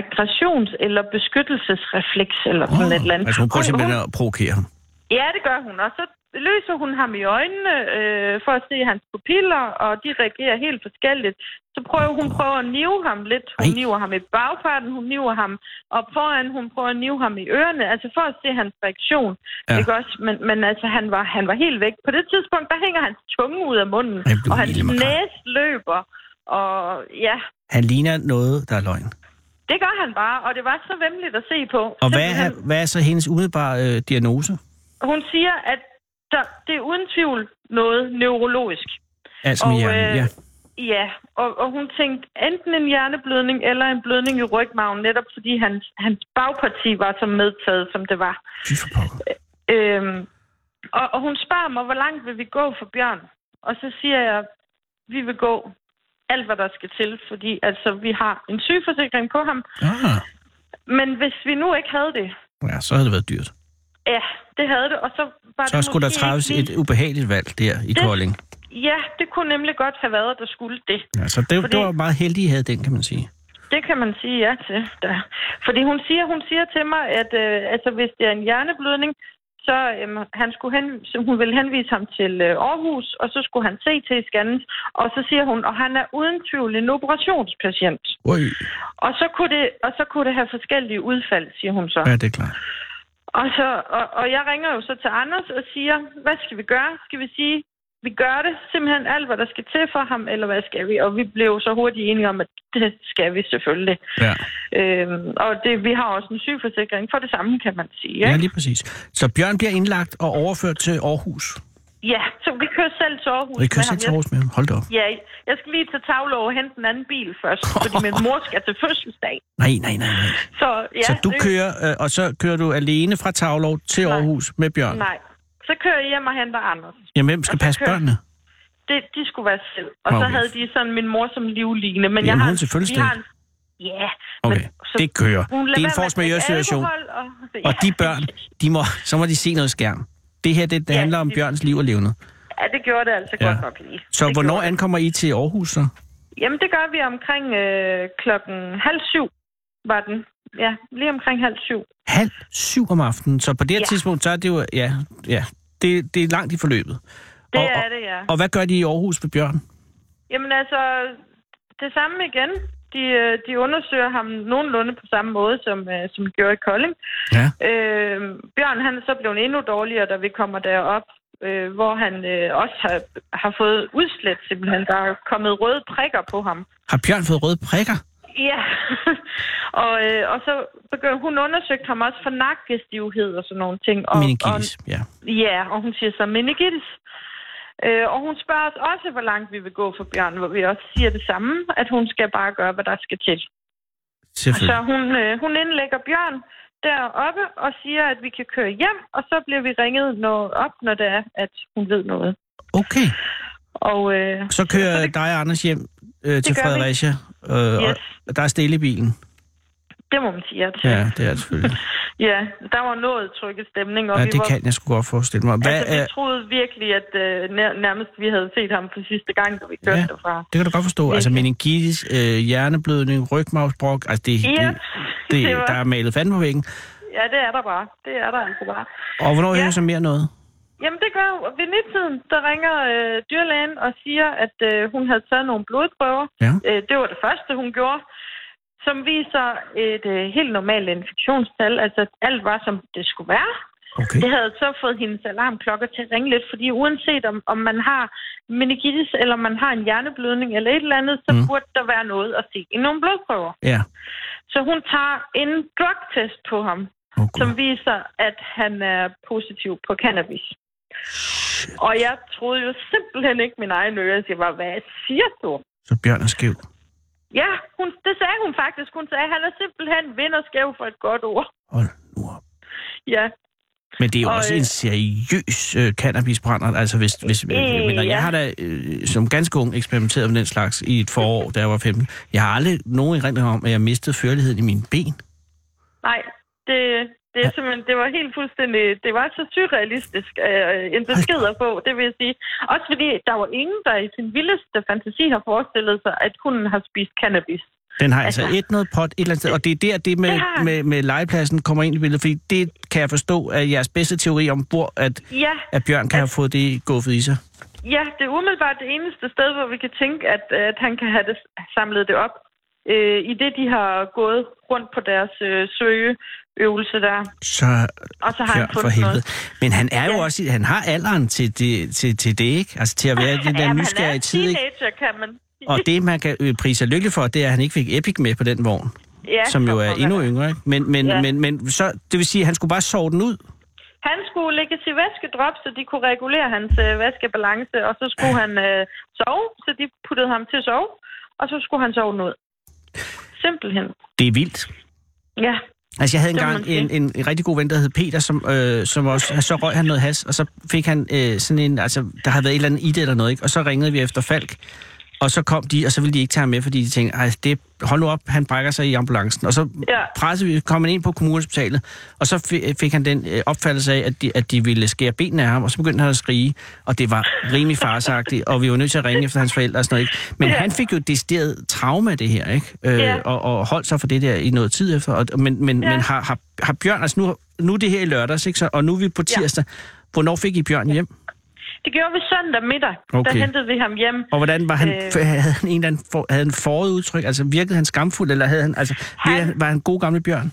aggressions- eller beskyttelsesrefleks, eller sådan oh, et eller andet. Altså hun prøver simpelthen hun, at provokere ham? Ja, det gør hun. Og så løser hun ham i øjnene øh, for at se hans pupiller, og de reagerer helt forskelligt. Så prøver hun prøver at nive ham lidt. Hun Ej. niver ham i bagparten, hun niver ham op foran, hun prøver at nive ham i ørerne, altså for at se hans reaktion. Ja. Ikke også? Men, men altså, han var, han var helt væk. På det tidspunkt, der hænger hans tunge ud af munden, og hans næse løber, og ja. Han ligner noget, der er løgn. Det gør han bare, og det var så væmmeligt at se på. Og hvad er, hvad er så hendes umiddelbare øh, diagnose? Hun siger, at der, det er uden tvivl noget neurologisk. Altså med hjernen, ja. Ja, og, og hun tænkte enten en hjerneblødning eller en blødning i rygmagen, netop fordi hans, hans bagparti var så medtaget, som det var. Øhm, og, og hun spørger mig, hvor langt vil vi gå for Bjørn? Og så siger jeg, vi vil gå alt, hvad der skal til, fordi altså, vi har en sygeforsikring på ham. Aha. Men hvis vi nu ikke havde det... Ja, så havde det været dyrt. Ja, det havde det, og så var så det... Så skulle der træffes et ubehageligt valg der i det, Kolding. Ja, det kunne nemlig godt have været, at der skulle det. Ja, så det, fordi, det var meget heldig, I havde den, kan man sige. Det kan man sige ja til. Da. Fordi hun siger, hun siger til mig, at øh, altså, hvis det er en hjerneblødning, så øh, han skulle hen, hun ville henvise ham til øh, Aarhus, og så skulle han C T-scannes, og så siger hun, og han er uden tvivl en operationspatient. Ui. Og så kunne det, og så kunne det have forskellige udfald, siger hun så. Ja, det er klart. Og, så, og, og jeg ringer jo så til Anders og siger, hvad skal vi gøre? Skal vi sige, vi gør det simpelthen alt, hvad der skal til for ham, eller hvad skal vi? Og vi blev så hurtigt enige om, at det skal vi selvfølgelig. Ja. Øhm, og det, vi har også en sygeforsikring for det samme, kan man sige. Ikke? Ja, lige præcis. Så Bjørn bliver indlagt og overført til Aarhus? Ja, så vi kører selv til Aarhus. Vi kører selv til Aarhus med ham? Hold da op. Ja, jeg skal lige til Taulov og hente en anden bil først, fordi min mor skal til fødselsdag. Nej, nej, nej. nej. Så, ja, så du det... kører, og så kører du alene fra Taulov til nej. Aarhus med Bjørn? Nej. Så kører jeg hjem og henter Anders. Jamen, hvem skal passe kører... børnene? Det, de skulle være selv. Og okay. så havde de sådan min mor som livlignende. Men Jamen, jeg har hun selvfølgelig har en... Ja. Okay, men, så... det kører. Det er en forsmajørsituation. Og... Ja. og de børn, de må... så må de se noget skærm. Det her, det, det ja, handler om de... Bjørns liv og levnet. Ja, det gjorde det altså ja. godt nok lige. Så det hvornår ankommer I til Aarhus så? Jamen, det gør vi omkring øh, klokken halv syv, var den. Ja, lige omkring halv syv. Halv syv om aftenen. Så på det her ja. tidspunkt, så er det jo... Ja, ja. Det, det er langt i forløbet. Det og, er det, ja. Og hvad gør de i Aarhus ved Bjørn? Jamen altså, det samme igen. De, de undersøger ham nogenlunde på samme måde, som, som de gjorde i Kolding. Ja. Øh, Bjørn, han er så blevet endnu dårligere, da vi kommer derop, øh, hvor han øh, også har, har fået udslæt simpelthen. Der er kommet røde prikker på ham. Har Bjørn fået røde prikker? Ja, og, øh, og så begyndte hun undersøgte ham også for nakkestivhed og sådan nogle ting. Og, meningitis, og, ja. Ja, og hun siger så meningitis. Øh, og hun spørger os også, hvor langt vi vil gå for Bjørn, hvor vi også siger det samme, at hun skal bare gøre, hvad der skal til. Så hun, øh, hun indlægger Bjørn deroppe og siger, at vi kan køre hjem, og så bliver vi ringet op, når det er, at hun ved noget. Okay. Og, øh, så kører så det, dig og Anders hjem øh, til Fredericia, øh, yes. og der er stille i bilen. Det må man sige. At... Ja, det er det selvfølgelig. ja, der var noget trykket stemning. Og ja, det var... kan jeg sgu godt forestille mig. Hvad, altså, vi troede virkelig, at øh, nærmest vi havde set ham for sidste gang, da vi kørte ja, derfra. Det kan du godt forstå. Altså meningitis, øh, hjerneblødning, rygmavsbrok, altså det, yes, det, det, det var... der er malet fanden på væggen. Ja, det er der bare. Det er der altså bare. Og hvornår ja. hører I så mere noget? Jamen, det gør hun. Ved nittiden, der ringer øh, dyrlægen og siger, at øh, hun havde taget nogle blodprøver. Ja. Øh, det var det første, hun gjorde, som viser et øh, helt normalt infektionstal. Altså, alt var, som det skulle være. Okay. Det havde så fået hendes alarmklokker til at ringe lidt, fordi uanset om, om man har meningitis, eller man har en hjerneblødning eller et eller andet, så mm. burde der være noget at se i nogle blodprøver. Yeah. Så hun tager en drugtest på ham, oh, som viser, at han er positiv på cannabis. Shit. Og jeg troede jo simpelthen ikke min egen øre. Jeg siger bare, hvad siger du? Så Bjørn er skæv. Ja, hun, det sagde hun faktisk. Hun sagde, at han er simpelthen vinderskæv for et godt ord. Hold nu op. Ja. Men det er jo og også øh, en seriøs øh, cannabisbrænder. Altså, hvis, hvis, øh, men, ja. Jeg har da øh, som ganske ung eksperimenteret med den slags i et forår, da jeg var femten. Jeg har aldrig nogen erindring om, at jeg mistede førligheden i mine ben. Nej, det... Det, er simpelthen, det var helt fuldstændig... Det var så surrealistisk øh, en besked at få, det vil jeg sige. Også fordi der var ingen, der i sin vildeste fantasi har forestillet sig, at hunden har spist cannabis. Den har altså, altså et noget pot, et eller andet sted. Og det er der, det med, ja. med, med legepladsen kommer ind i billedet, fordi det kan jeg forstå af jeres bedste teori om bord, at, ja. at Bjørn kan at... have fået det guffet i sig. Ja, det er umiddelbart det eneste sted, hvor vi kan tænke, at, at han kan have det, samlet det op. Øh, I det, de har gået rundt på deres øh, søge... øvelse der. Så, og så har han fundet noget. Men han er jo ja. også, han har alderen til det, til, til det, ikke? Altså til at være den der ja, nysgerrige tid, ikke? Teenager, kan man. Og det, man kan prise sig lykkelig for, det er, at han ikke fik Epik med på den vogn, ja, som jo er endnu yngre, ikke? Men, men, ja. men, men så, det vil sige, at han skulle bare sove den ud? Han skulle lægge sit væskedrop, så de kunne regulere hans øh, væskebalance, og så skulle ja. han øh, sove, så de puttede ham til at sove, og så skulle han sove den ud. Simpelthen. Det er vildt. Ja. Altså, jeg havde engang en, en, en rigtig god ven, der hed Peter, som, øh, som også, så røg han noget has, og så fik han øh, sådan en, altså, der havde været et eller andet i det eller noget, ikke? Og så ringede vi efter Falk, og så kom de, og så ville de ikke tage ham med, fordi de tænkte, ej, det, hold nu op, han brækker sig i ambulancen. Og så ja. pressede vi, kom han ind på kommunhospitalet, og så f- fik han den øh, opfattelse af, at de, at de ville skære benene af ham, og så begyndte han at skrige, og det var rimelig farsagtigt, og vi var nødt til at ringe efter hans forældre og sådan noget, ikke? Men ja. han fik jo decideret traume af det her, ikke? Øh, ja. og, og holdt sig for det der i noget tid efter, og, men, men, ja. men har, har, har Bjørn, altså nu, nu er det her i lørdags, ikke? Så, og nu er vi på tirsdag. Ja. Hvornår fik I Bjørn hjem? Det gjorde vi søndag middag, okay. Der hentede vi ham hjem. Og hvordan var han, øh, havde han en eller anden for, havde han forudtryk? Altså virkede han skamfuld, eller havde han, altså, han, var han god gamle Bjørn?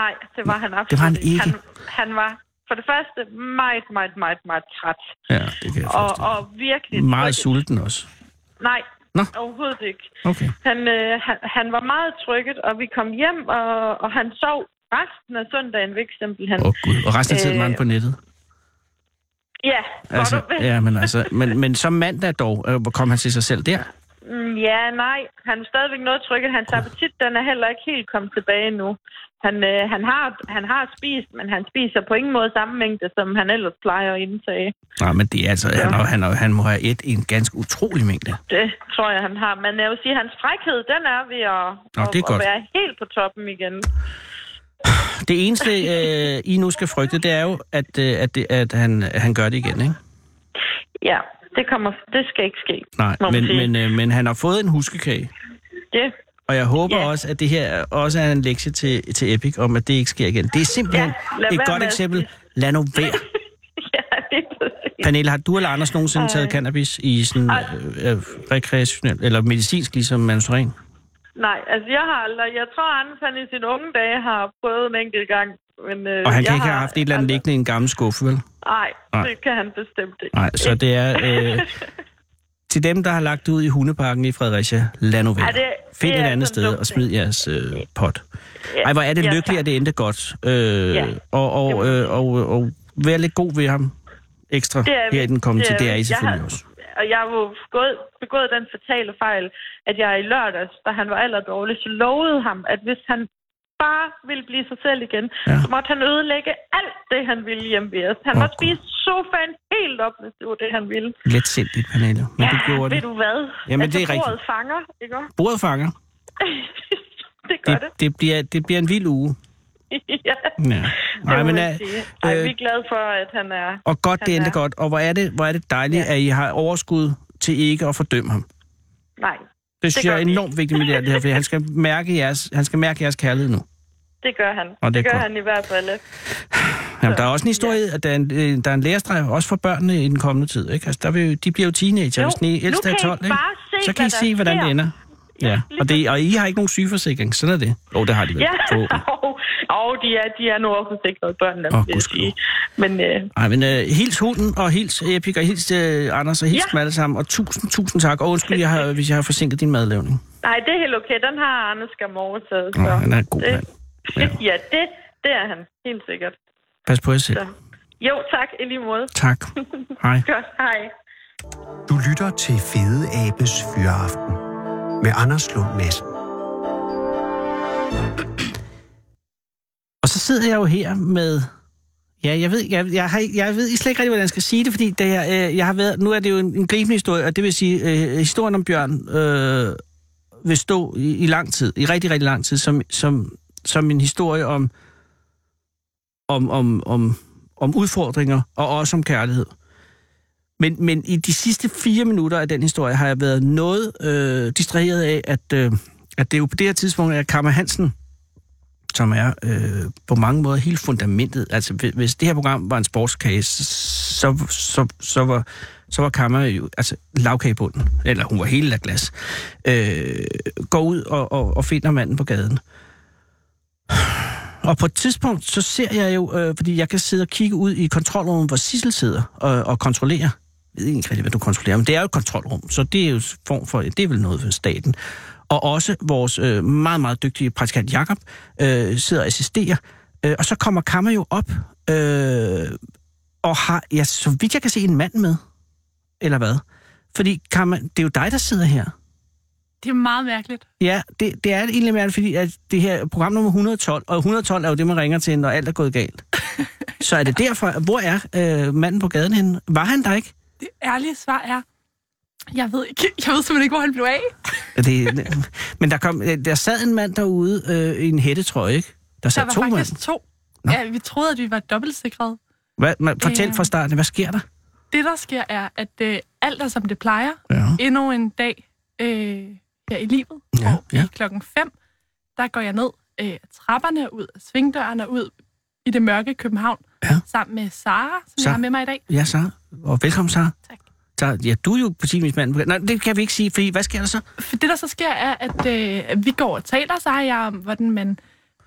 Nej, det var han absolut. Det var han ikke. Han, han var for det første meget, meget, meget, meget træt. Ja, det kan jeg forstå. Og, og virkelig... Meget trykket. Sulten også. Nej, Nå. overhovedet ikke. Okay. Han, øh, han, han var meget trykket, og vi kom hjem, og, og han sov resten af søndagen væk simpelthen. Åh oh, gud, og resten af tiden øh, var han på nettet? Ja, altså, ja, men altså, men, men som mandag dog, øh, kom han til sig selv der? Ja, nej. Han er stadigvæk noget trykket. Hans appetit, den er heller ikke helt kommet tilbage nu. Han, øh, han, har, han har spist, men han spiser på ingen måde samme mængde, som han ellers plejer at indtage. Nej, men det er altså, ja. han, han, han må have et en ganske utrolig mængde. Det tror jeg, han har. Men jeg vil sige, at hans frækhed, den er ved at, Nå, at, er at være helt på toppen igen. Det eneste, øh, I nu skal frygte, det er jo, at, øh, at, det, at han, han gør det igen, ikke? Ja, det, kommer, det skal ikke ske. Nej, men, men, øh, men han har fået en huskekage. Det. Og jeg håber ja. også, at det her også er en lektie til, til Epik om, at det ikke sker igen. Det er simpelthen ja, et godt eksempel. Lad nu være. Ja, det er præcis. Pernille, har du eller Anders nogensinde Ej. taget cannabis i sådan øh, øh, rekreationelt eller medicinsk, ligesom Manu Sareen? Nej, altså jeg har aldrig... Jeg tror, Anders han i sine unge dage har prøvet en enkelt gang, men... Øh, og han kan ikke har, have haft et eller andet altså, liggende i en gammel skuffe, vel? Nej, det kan han bestemt ikke. Nej, så det er... Øh, til dem, der har lagt ud i hundeparken i Fredericia, lad nu være. Ja, find et andet sted og smid jeres øh, pot. Ja, ej, hvor er det ja, lykkeligt, at det endte godt. Øh, ja. Og, og, øh, og, og, og vær lidt god ved ham ekstra her i den kommende tid. Det er I selvfølgelig har... også. Og jeg har jo begået den fatale fejl, at jeg i lørdags, da han var allerdårlig, så lovede ham, at hvis han bare ville blive sig selv igen, ja. så måtte han ødelægge alt det, han ville hjemme ved os. Han oh, måtte God. spise sofaen helt op, hvis det var det, han ville. Lidt sindigt, Pernille. Men ja, det gjorde det. Ved du hvad? Jamen, altså, det er bordet rigtigt. fanger, ikke? Bordet fanger. det gør det. Det, det, bliver, det bliver en vild uge. ja. ja. Nej, men, øh, Ej, vi er glade for, at han er... Og godt, det endte er. godt. Og hvor er det, hvor er det dejligt, ja. at I har overskud til ikke at fordømme ham. Nej. Det synes jeg er enormt vigtigt med det her, for han skal mærke jeres, han skal mærke jeres kærlighed nu. Det gør han. Og det, det gør godt. han i hvert fald. Jamen, der er også en historie, ja. at der er en, der er en lærestreg, også for børnene i den kommende tid. Ikke? Altså, der vil, de bliver jo teenager, hvis den ældste er tolv. Ikke? Se, så kan I se, hvordan sker. det ender. Ja, og, det, og I har ikke nogen sygeforsikring, sådan er det. Åh, oh, det har de vel. Ja, oh, Og de er, de er nu også sikrede børnene, oh, vil jeg sige. Men, øh... Ej, men øh, hils hunden, og hils Epik, og hils øh, Anders, og hils ja. dem alle sammen. Og tusind, tusind tak. Og undskyld, jeg har, hvis jeg har forsinket din madlavning. Nej, det er helt okay. Den har Anders Gamorre taget. Så. Nå, han er en god mand. Ja, ja det, det er han. Helt sikkert. Pas på jer selv. Så. Jo, tak. I lige måde. Tak. Hej. Godt, hej. Du lytter til Fede Abes Fyraften med Anders Lund Madsen. Og så sidder jeg jo her med... Ja, jeg ved, jeg, jeg, har, jeg ved slet ikke rigtig, hvordan jeg skal sige det, fordi da jeg, øh, jeg har været, nu er det jo en, en gribende historie, og det vil sige, øh, historien om Bjørn øh, vil stå i, i lang tid, i rigtig, rigtig lang tid, som, som, som en historie om, om, om, om, om udfordringer, og også om kærlighed. Men, men i de sidste fire minutter af den historie har jeg været noget øh, distraheret af, at, øh, at det jo på det her tidspunkt er Karma Hansen, som er øh, på mange måder helt fundamentet. Altså, hvis, hvis det her program var en sportskage, så, så, så, så var, så var Kammer jo altså, lavkagebunden, eller hun var helt af glas, øh, går ud og, og, og finder manden på gaden. Og på et tidspunkt, så ser jeg jo, øh, fordi jeg kan sidde og kigge ud i kontrolrummet, hvor Sissel sidder og, og kontrollerer. Jeg ved ikke rigtig, hvad du kontrollerer, men det er jo et kontrolrum, så det er jo form for, det er vel noget for staten. Og også vores øh, meget, meget dygtige praktikant Jakob øh, sidder og assisterer. Øh, og så kommer Kammer jo op øh, og har, ja, så vidt jeg kan se, en mand med. Eller hvad? Fordi Kammer, det er jo dig, der sidder her. Det er meget mærkeligt. Ja, det, det er egentlig mærkeligt, fordi at det her program nummer et hundrede og tolv, og et hundrede og tolv er jo det, man ringer til, når alt er gået galt. Så er det derfor, hvor er øh, manden på gaden henne? Var han der ikke? Det ærlige svar er... Jeg ved ikke. Jeg ved simpelthen ikke, hvor han blev af. det, men der, kom, der sad en mand derude øh, i en hættetrøje, ikke? Der sad der to mand. Der var faktisk mand. to. Nå. Ja, vi troede, at vi var dobbeltsikrede. Hvad, man, fortæl øh, fra starten, hvad sker der? Det, der sker, er, at øh, alt er, som det plejer. Ja. Endnu en dag øh, her i livet. Ja, og ja. Klokken fem, der går jeg ned øh, trapperne ud, svingdørene ud i det mørke København, ja. sammen med Sara, som Sara. jeg har med mig i dag. Ja, Sara. Og velkommen, Sara. Tak. Ja, du er jo politisk mand. Nej, det kan vi ikke sige, fordi hvad sker der så? For det, der så sker, er, at øh, vi går og taler, så har jeg om, hvordan man,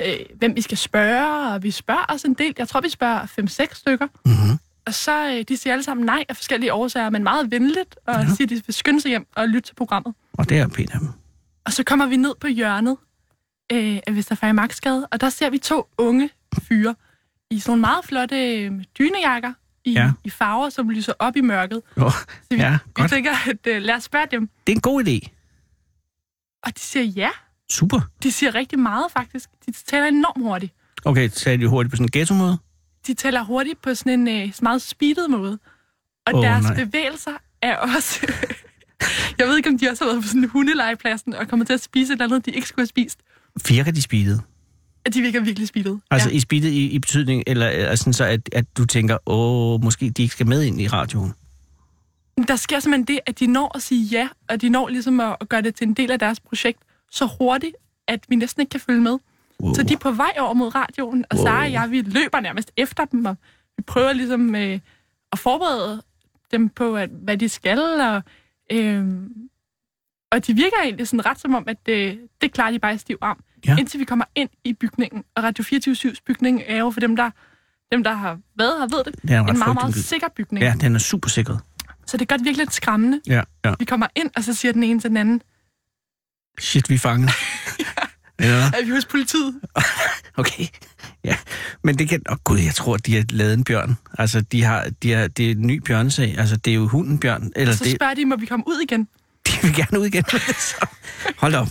øh, hvem vi skal spørge, og vi spørger os en del. Jeg tror, vi spørger fem seks stykker. Mm-hmm. Og så øh, de siger alle sammen nej af forskellige årsager, men meget venligt, og ja. siger, at de vil skynde sig hjem og lytte til programmet. Og det er pænt af dem. Og så kommer vi ned på hjørnet øh, af Vesterfærge Magtsgade, og der ser vi to unge fyre i sådan nogle meget flotte øh, dynejakker. I, ja. i farver, som lyser op i mørket. Oh, så vi, ja, vi tænker, at uh, lad os spørge dem. Det er en god idé. Og de siger ja. Super. De siger rigtig meget, faktisk. De taler enormt hurtigt. Okay, taler de hurtigt på sådan en ghetto-måde? De taler hurtigt på sådan en uh, meget speedet måde. Og oh, deres nej. bevægelser er også... Jeg ved ikke, om de også har været på sådan en hundelegepladsen og kommer til at spise et eller andet, de ikke skulle have spist. Virker de speedet? At de virker virkelig speedet. Altså ja. i speedet i, i betydning, eller altså, så at, at du tænker, åh, måske de ikke skal med ind i radioen? Der sker simpelthen det, at de når at sige ja, og de når ligesom at, at gøre det til en del af deres projekt så hurtigt, at vi næsten ikke kan følge med. Wow. Så de er på vej over mod radioen, og wow. Sara og jeg, vi løber nærmest efter dem, og vi prøver ligesom øh, at forberede dem på, at, hvad de skal, og, øh, og de virker egentlig sådan ret som om, at øh, det klarer de bare i stiv arm. Ja. Indtil vi kommer ind i bygningen. Og Radio fireogtyve syv's bygning er jo for dem, der, dem, der har været her, ved det, det er en, en meget, meget sikker bygning. Ja, den er super sikret. Så det gør det virkelig lidt skræmmende. Ja, ja. Vi kommer ind, og så siger den ene til den anden. Shit, vi er fanget. ja. ja. Er vi hos politiet? okay. Ja, men det kan... Åh oh, gud, jeg tror, de har lavet en bjørn. Altså, de har, de har, det er en ny bjørnesag. Altså, det er jo hunden bjørn. Eller så spørger det... de, må vi komme ud igen? De vil gerne ud igen. Hold op.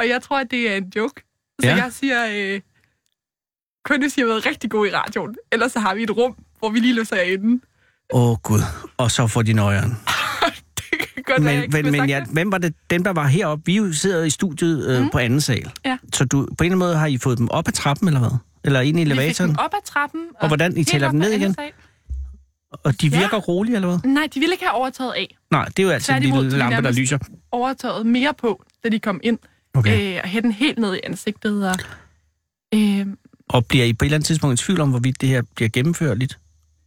Og jeg tror, at det er en joke. Så ja. jeg siger, øh, kun hvis I har været rigtig gode i radioen. Ellers så har vi et rum, hvor vi lige løser jer inden. Åh, oh, gud. Og så får de nøjeren. det kan godt men, være, ikke men, men ja, hvem var det? Dem, der var heroppe, vi sidder i studiet øh, mm. på anden sal. Ja. Så du, på en eller anden måde har I fået dem op ad trappen, eller hvad? Eller ind i elevatoren? Vi fik dem op ad trappen. Og, og hvordan? I tæller dem ned igen? Sal. Og de virker ja. rolige, eller hvad? Nej, de ville ikke have overtaget af. Nej, det er jo altid en lille lampe, de der lyser. Overtaget mere på, da de kom ind. Okay. Øh, og hætte den helt ned i ansigtet. Og, øh, og bliver I på et eller andet tidspunkt i tvivl om, hvorvidt det her bliver gennemførligt?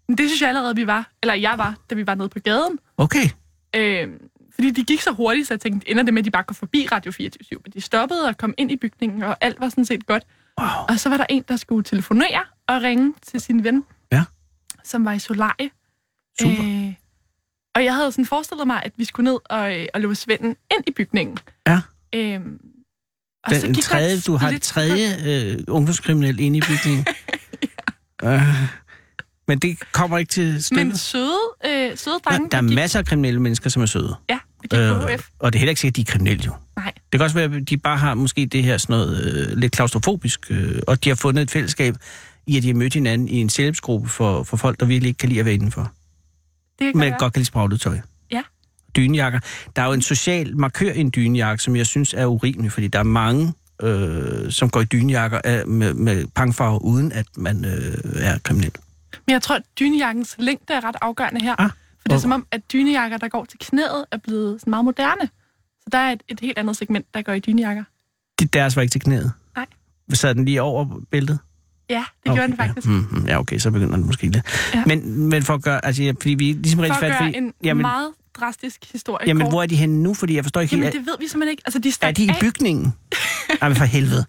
Det synes jeg allerede, vi var. Eller jeg var, da vi var nede på gaden. Okay. Øh, fordi de gik så hurtigt, så jeg tænkte, ender det med, at de bare går forbi Radio fireogtyve syv. Men de stoppede og kom ind i bygningen, og alt var sådan set godt. Wow. Og så var der en, der skulle telefonere og ringe til sin ven, ja, som var i solarie. Super. Øh, og jeg havde sådan forestillet mig, at vi skulle ned og, øh, og låse vennen ind i bygningen. Ja. Øh, og den, så gik tredje, du har det tredje øh, ungdomskriminel inde i bygningen. Ja. øh, men det kommer ikke til støtte. Men søde, øh, søde drenge. Nå, der er gik... masser af kriminelle mennesker, som er søde. Ja, det øh, og det er heller ikke sikkert, at de er kriminelle, jo. Nej. Det kan også være, at de bare har måske det her sådan noget øh, lidt klaustrofobisk, øh, og de har fundet et fællesskab i, at de har mødt hinanden i en selvhjælpsgruppe for, for folk, der virkelig ikke kan lide at være indenfor. Det men være. Godt kan lide spraglet tøj. Ja. Dynejakker. Der er jo en social markør i en dynejakke, som jeg synes er urimelig, fordi der er mange, øh, som går i dynejakker med, med pangfarver, uden at man øh, er kriminel. Men jeg tror, at dynejakkens længde er ret afgørende her. Ah, for det er som om, at dynejakker, der går til knæet, er blevet meget moderne. Så der er et, et helt andet segment, der går i dynejakker. Det deres var ikke til knæet? Nej. Sad den lige over bæltet? Ja, det okay, gjorde den faktisk. Ja. Mm-hmm, ja, okay, så begynder den måske lidt. Ja. Men, men for at gøre, altså, fordi vi ligesom for rigtig fat... For at gøre fordi, en jamen, meget drastisk historie. Jamen, hvor er de henne nu? Fordi jeg forstår ikke helt... Jamen, det ved vi simpelthen ikke. Altså, de er de i bygningen? Jamen, for helvede.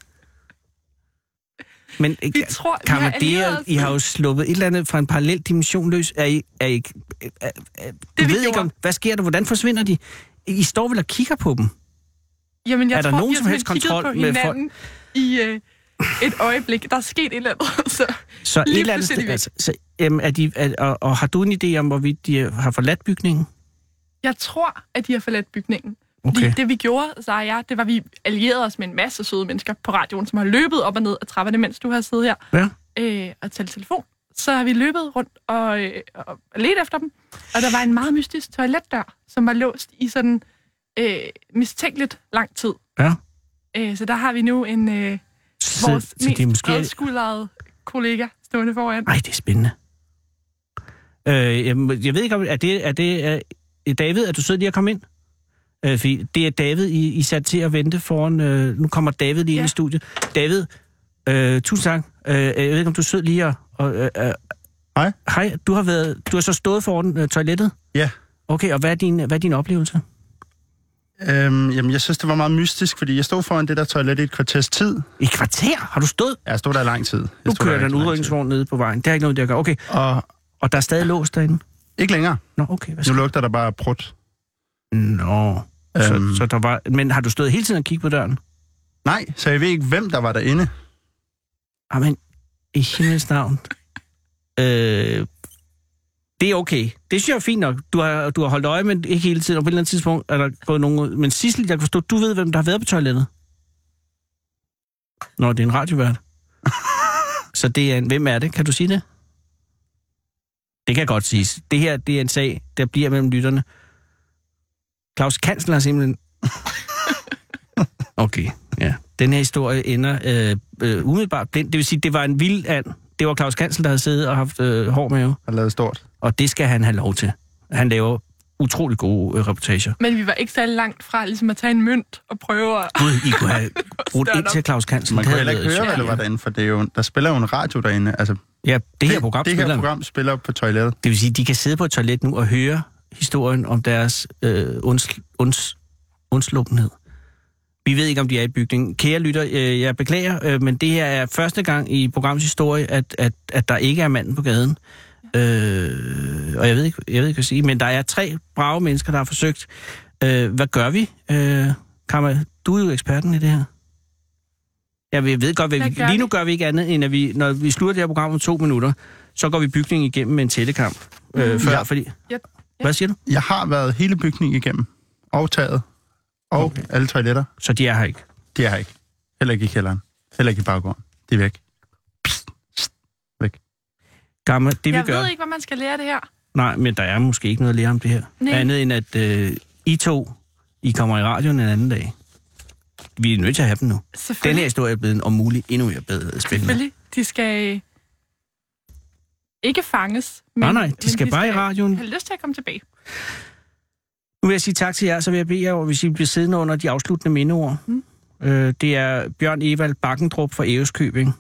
Men vi tror, Karma, vi har det er, I har jo sluppet et eller andet fra en parallel dimension løs. Er I, er I, er, er, er, det ved ikke om, hvad sker der? Hvordan forsvinder de? I står vel og kigger på dem? Jamen, jeg er der tror, nogen som helst kontrol på med folk? I øh, et øjeblik. Der er sket et eller andet, så, så lige et eller andet pludselig altså, så, øhm, er de, er, og, og har du en idé om, hvorvidt de har forladt bygningen? Jeg tror, at de har forladt bygningen. Okay. Det, det vi gjorde, Sara og jeg, det var, vi allierede os med en masse søde mennesker på radioen, som har løbet op og ned ad trapperne, mens du har siddet her ja. øh, og talt telefon. Så har vi løbet rundt og, øh, og ledt efter dem, og der var en meget mystisk toiletdør, som var låst i sådan øh, mistænkeligt lang tid. Ja. Øh, så der har vi nu en øh, så, vores så mest måske... redskuldrede kollega stående foran. Ej, det er spændende. Øh, jeg, jeg ved ikke, om er det, er det er David, at du sidder lige og kommer ind? Fordi det er David, I, I sat til at vente foran... Øh, nu kommer David lige ja. ind i studiet. David, øh, tusind tak. Øh, jeg ved ikke, om du sidder lige og... og øh, øh, hej. Hej, du har, været, du har så stået foran øh, toilettet? Ja. Okay, og hvad er din, hvad er din oplevelse? Øhm, jamen, jeg synes, det var meget mystisk, fordi jeg stod foran det der toilet i et kvarters tid. I kvarter? Har du stået? Ja, jeg stod der i lang tid. Jeg du kører der en udrykningsvogn nede på vejen. Det er ikke noget, der gør. Okay, og, og der er stadig låst derinde? Ikke længere. Nå, okay. Nu lugter der bare prut. Nå... Så, så der var, men har du stået hele tiden og kigget på døren? Nej, så jeg ved ikke, hvem der var derinde. Jamen, i himlens navn. øh, det er okay. Det synes jeg er fint nok. Du har, du har holdt øje, men ikke hele tiden. Og på et eller andet tidspunkt er der gået nogen ud. Men Sissel, jeg kan forstå, du ved, hvem der har været på toilettet. Nå, det er en radiovært. Så det er en... Hvem er det? Kan du sige det? Det kan godt siges. Det her, det er en sag, der bliver mellem lytterne. Claus Kansl har simpelthen... Okay, ja. Den her historie ender øh, øh, umiddelbart blind. Det vil sige, det var en vild and. Det var Claus Kansl, der havde siddet og haft øh, hård mave. Han lavede stort. Og det skal han have lov til. Han laver utrolig gode øh, reportager. Men vi var ikke så langt fra ligesom at tage en mønt og prøve at... Gud, I kunne have brugt ind til Claus Kansl. Man kunne heller ikke høre, hvad det var derinde, for det er jo, der spiller jo en radio derinde. Altså, ja, det, det her program det spiller... Det her program spiller på toilettet. Det vil sige, de kan sidde på et toilet nu og høre... historien om deres øh, unds, unds, undsluppenhed. Vi ved ikke, om de er i bygningen. Kære lytter, øh, jeg beklager, øh, men det her er første gang i programmets historie, at, at, at der ikke er manden på gaden. Øh, og jeg ved ikke, jeg ved ikke hvad sige, men der er tre brave mennesker, der har forsøgt. Øh, hvad gør vi? Øh, Karma, du er jo eksperten i det her. Jeg ved godt, hvad vi... Lige nu gør vi ikke andet, end at vi, når vi slutter det her program om to minutter, så går vi bygningen igennem med en tættekamp. Øh, før, ja. fordi... Yep. Hvad siger du? Jeg har været hele bygningen igennem, og taget, og okay. alle toiletter. Så de er her ikke? De er her ikke. Heller ikke i kælderen. Heller ikke i baggården. De er væk. Psst, psst, væk. Gamma, det vi gør... Jeg ved ikke, hvad man skal lære det her. Nej, men der er måske ikke noget at lære om det her. Nej. Andet end, at øh, I to, I kommer i radioen en anden dag. Vi er nødt til at have dem nu. Den her historie er blevet om muligt endnu mere bedre spændende. Selvfølgelig. De skal... ikke fanges, men nej, nej, de men skal de bare skal i radioen. Har lyst til at komme tilbage. Nu vil jeg sige tak til jer, så vil jeg bede jer, hvis I bliver siddende under de afsluttende mindeord. Mm. Øh, det er Bjørn Evald Bakkendrup fra Ærøskøbing.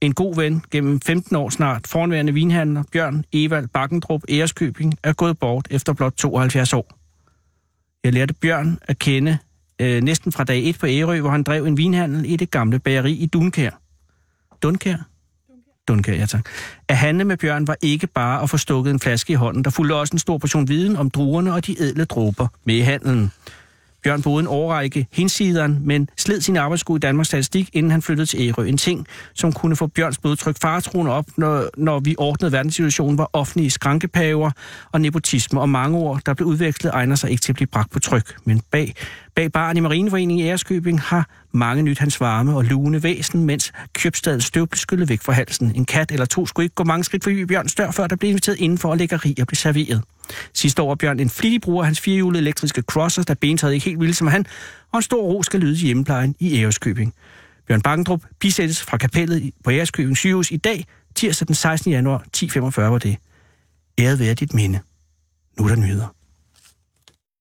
En god ven gennem femten år snart, foranværende vinhandler Bjørn Evald Bakkendrup Ærøskøbing er gået bort efter blot tooghalvfjerds år. Jeg lærte Bjørn at kende øh, næsten fra dag et på Ærø, hvor han drev en vinhandel i det gamle bageri i Dunkær. Dunkær? Dunkær, ja tak. At handle med Bjørn var ikke bare at få stukket en flaske i hånden. Der fulgte også en stor portion viden om druerne og de ædle dråber med i handelen. Bjørn boede en årrække hinsideren, men sled sin arbejdssko i Danmarks Statistik, inden han flyttede til Ærø. En ting, som kunne få Bjørns blodtryk faretruende op, når, når vi ordnede verdenssituationen, var offentlige skrankepaver og nepotisme. Og mange ord, der blev udvekslet, egner sig ikke til at blive bragt på tryk. Men bag, bag baren i Marineforeningen i Ærøskøbing har mange nyt hans varme og lune væsen, mens købstadens støv blev skyllet væk fra halsen. En kat eller to skulle ikke gå mange skridt forbi Bjørns dør, før der blev inviteret indenfor, og lækkerier blev serveret. Sidste år var Bjørn en flittig bruger af hans firehjulede elektriske crosser, der bentaget ikke helt vildt som han, og en stor ro skal lyde i hjemmeplejen i Ærøskøbing. Bjørn Bakkendrup bisættes fra kapellet på Ærøskøbing sygehus i dag, tirsdag den sekstende januar ti femogfyrre var det. Æret være dit minde. Nu er der nyheder.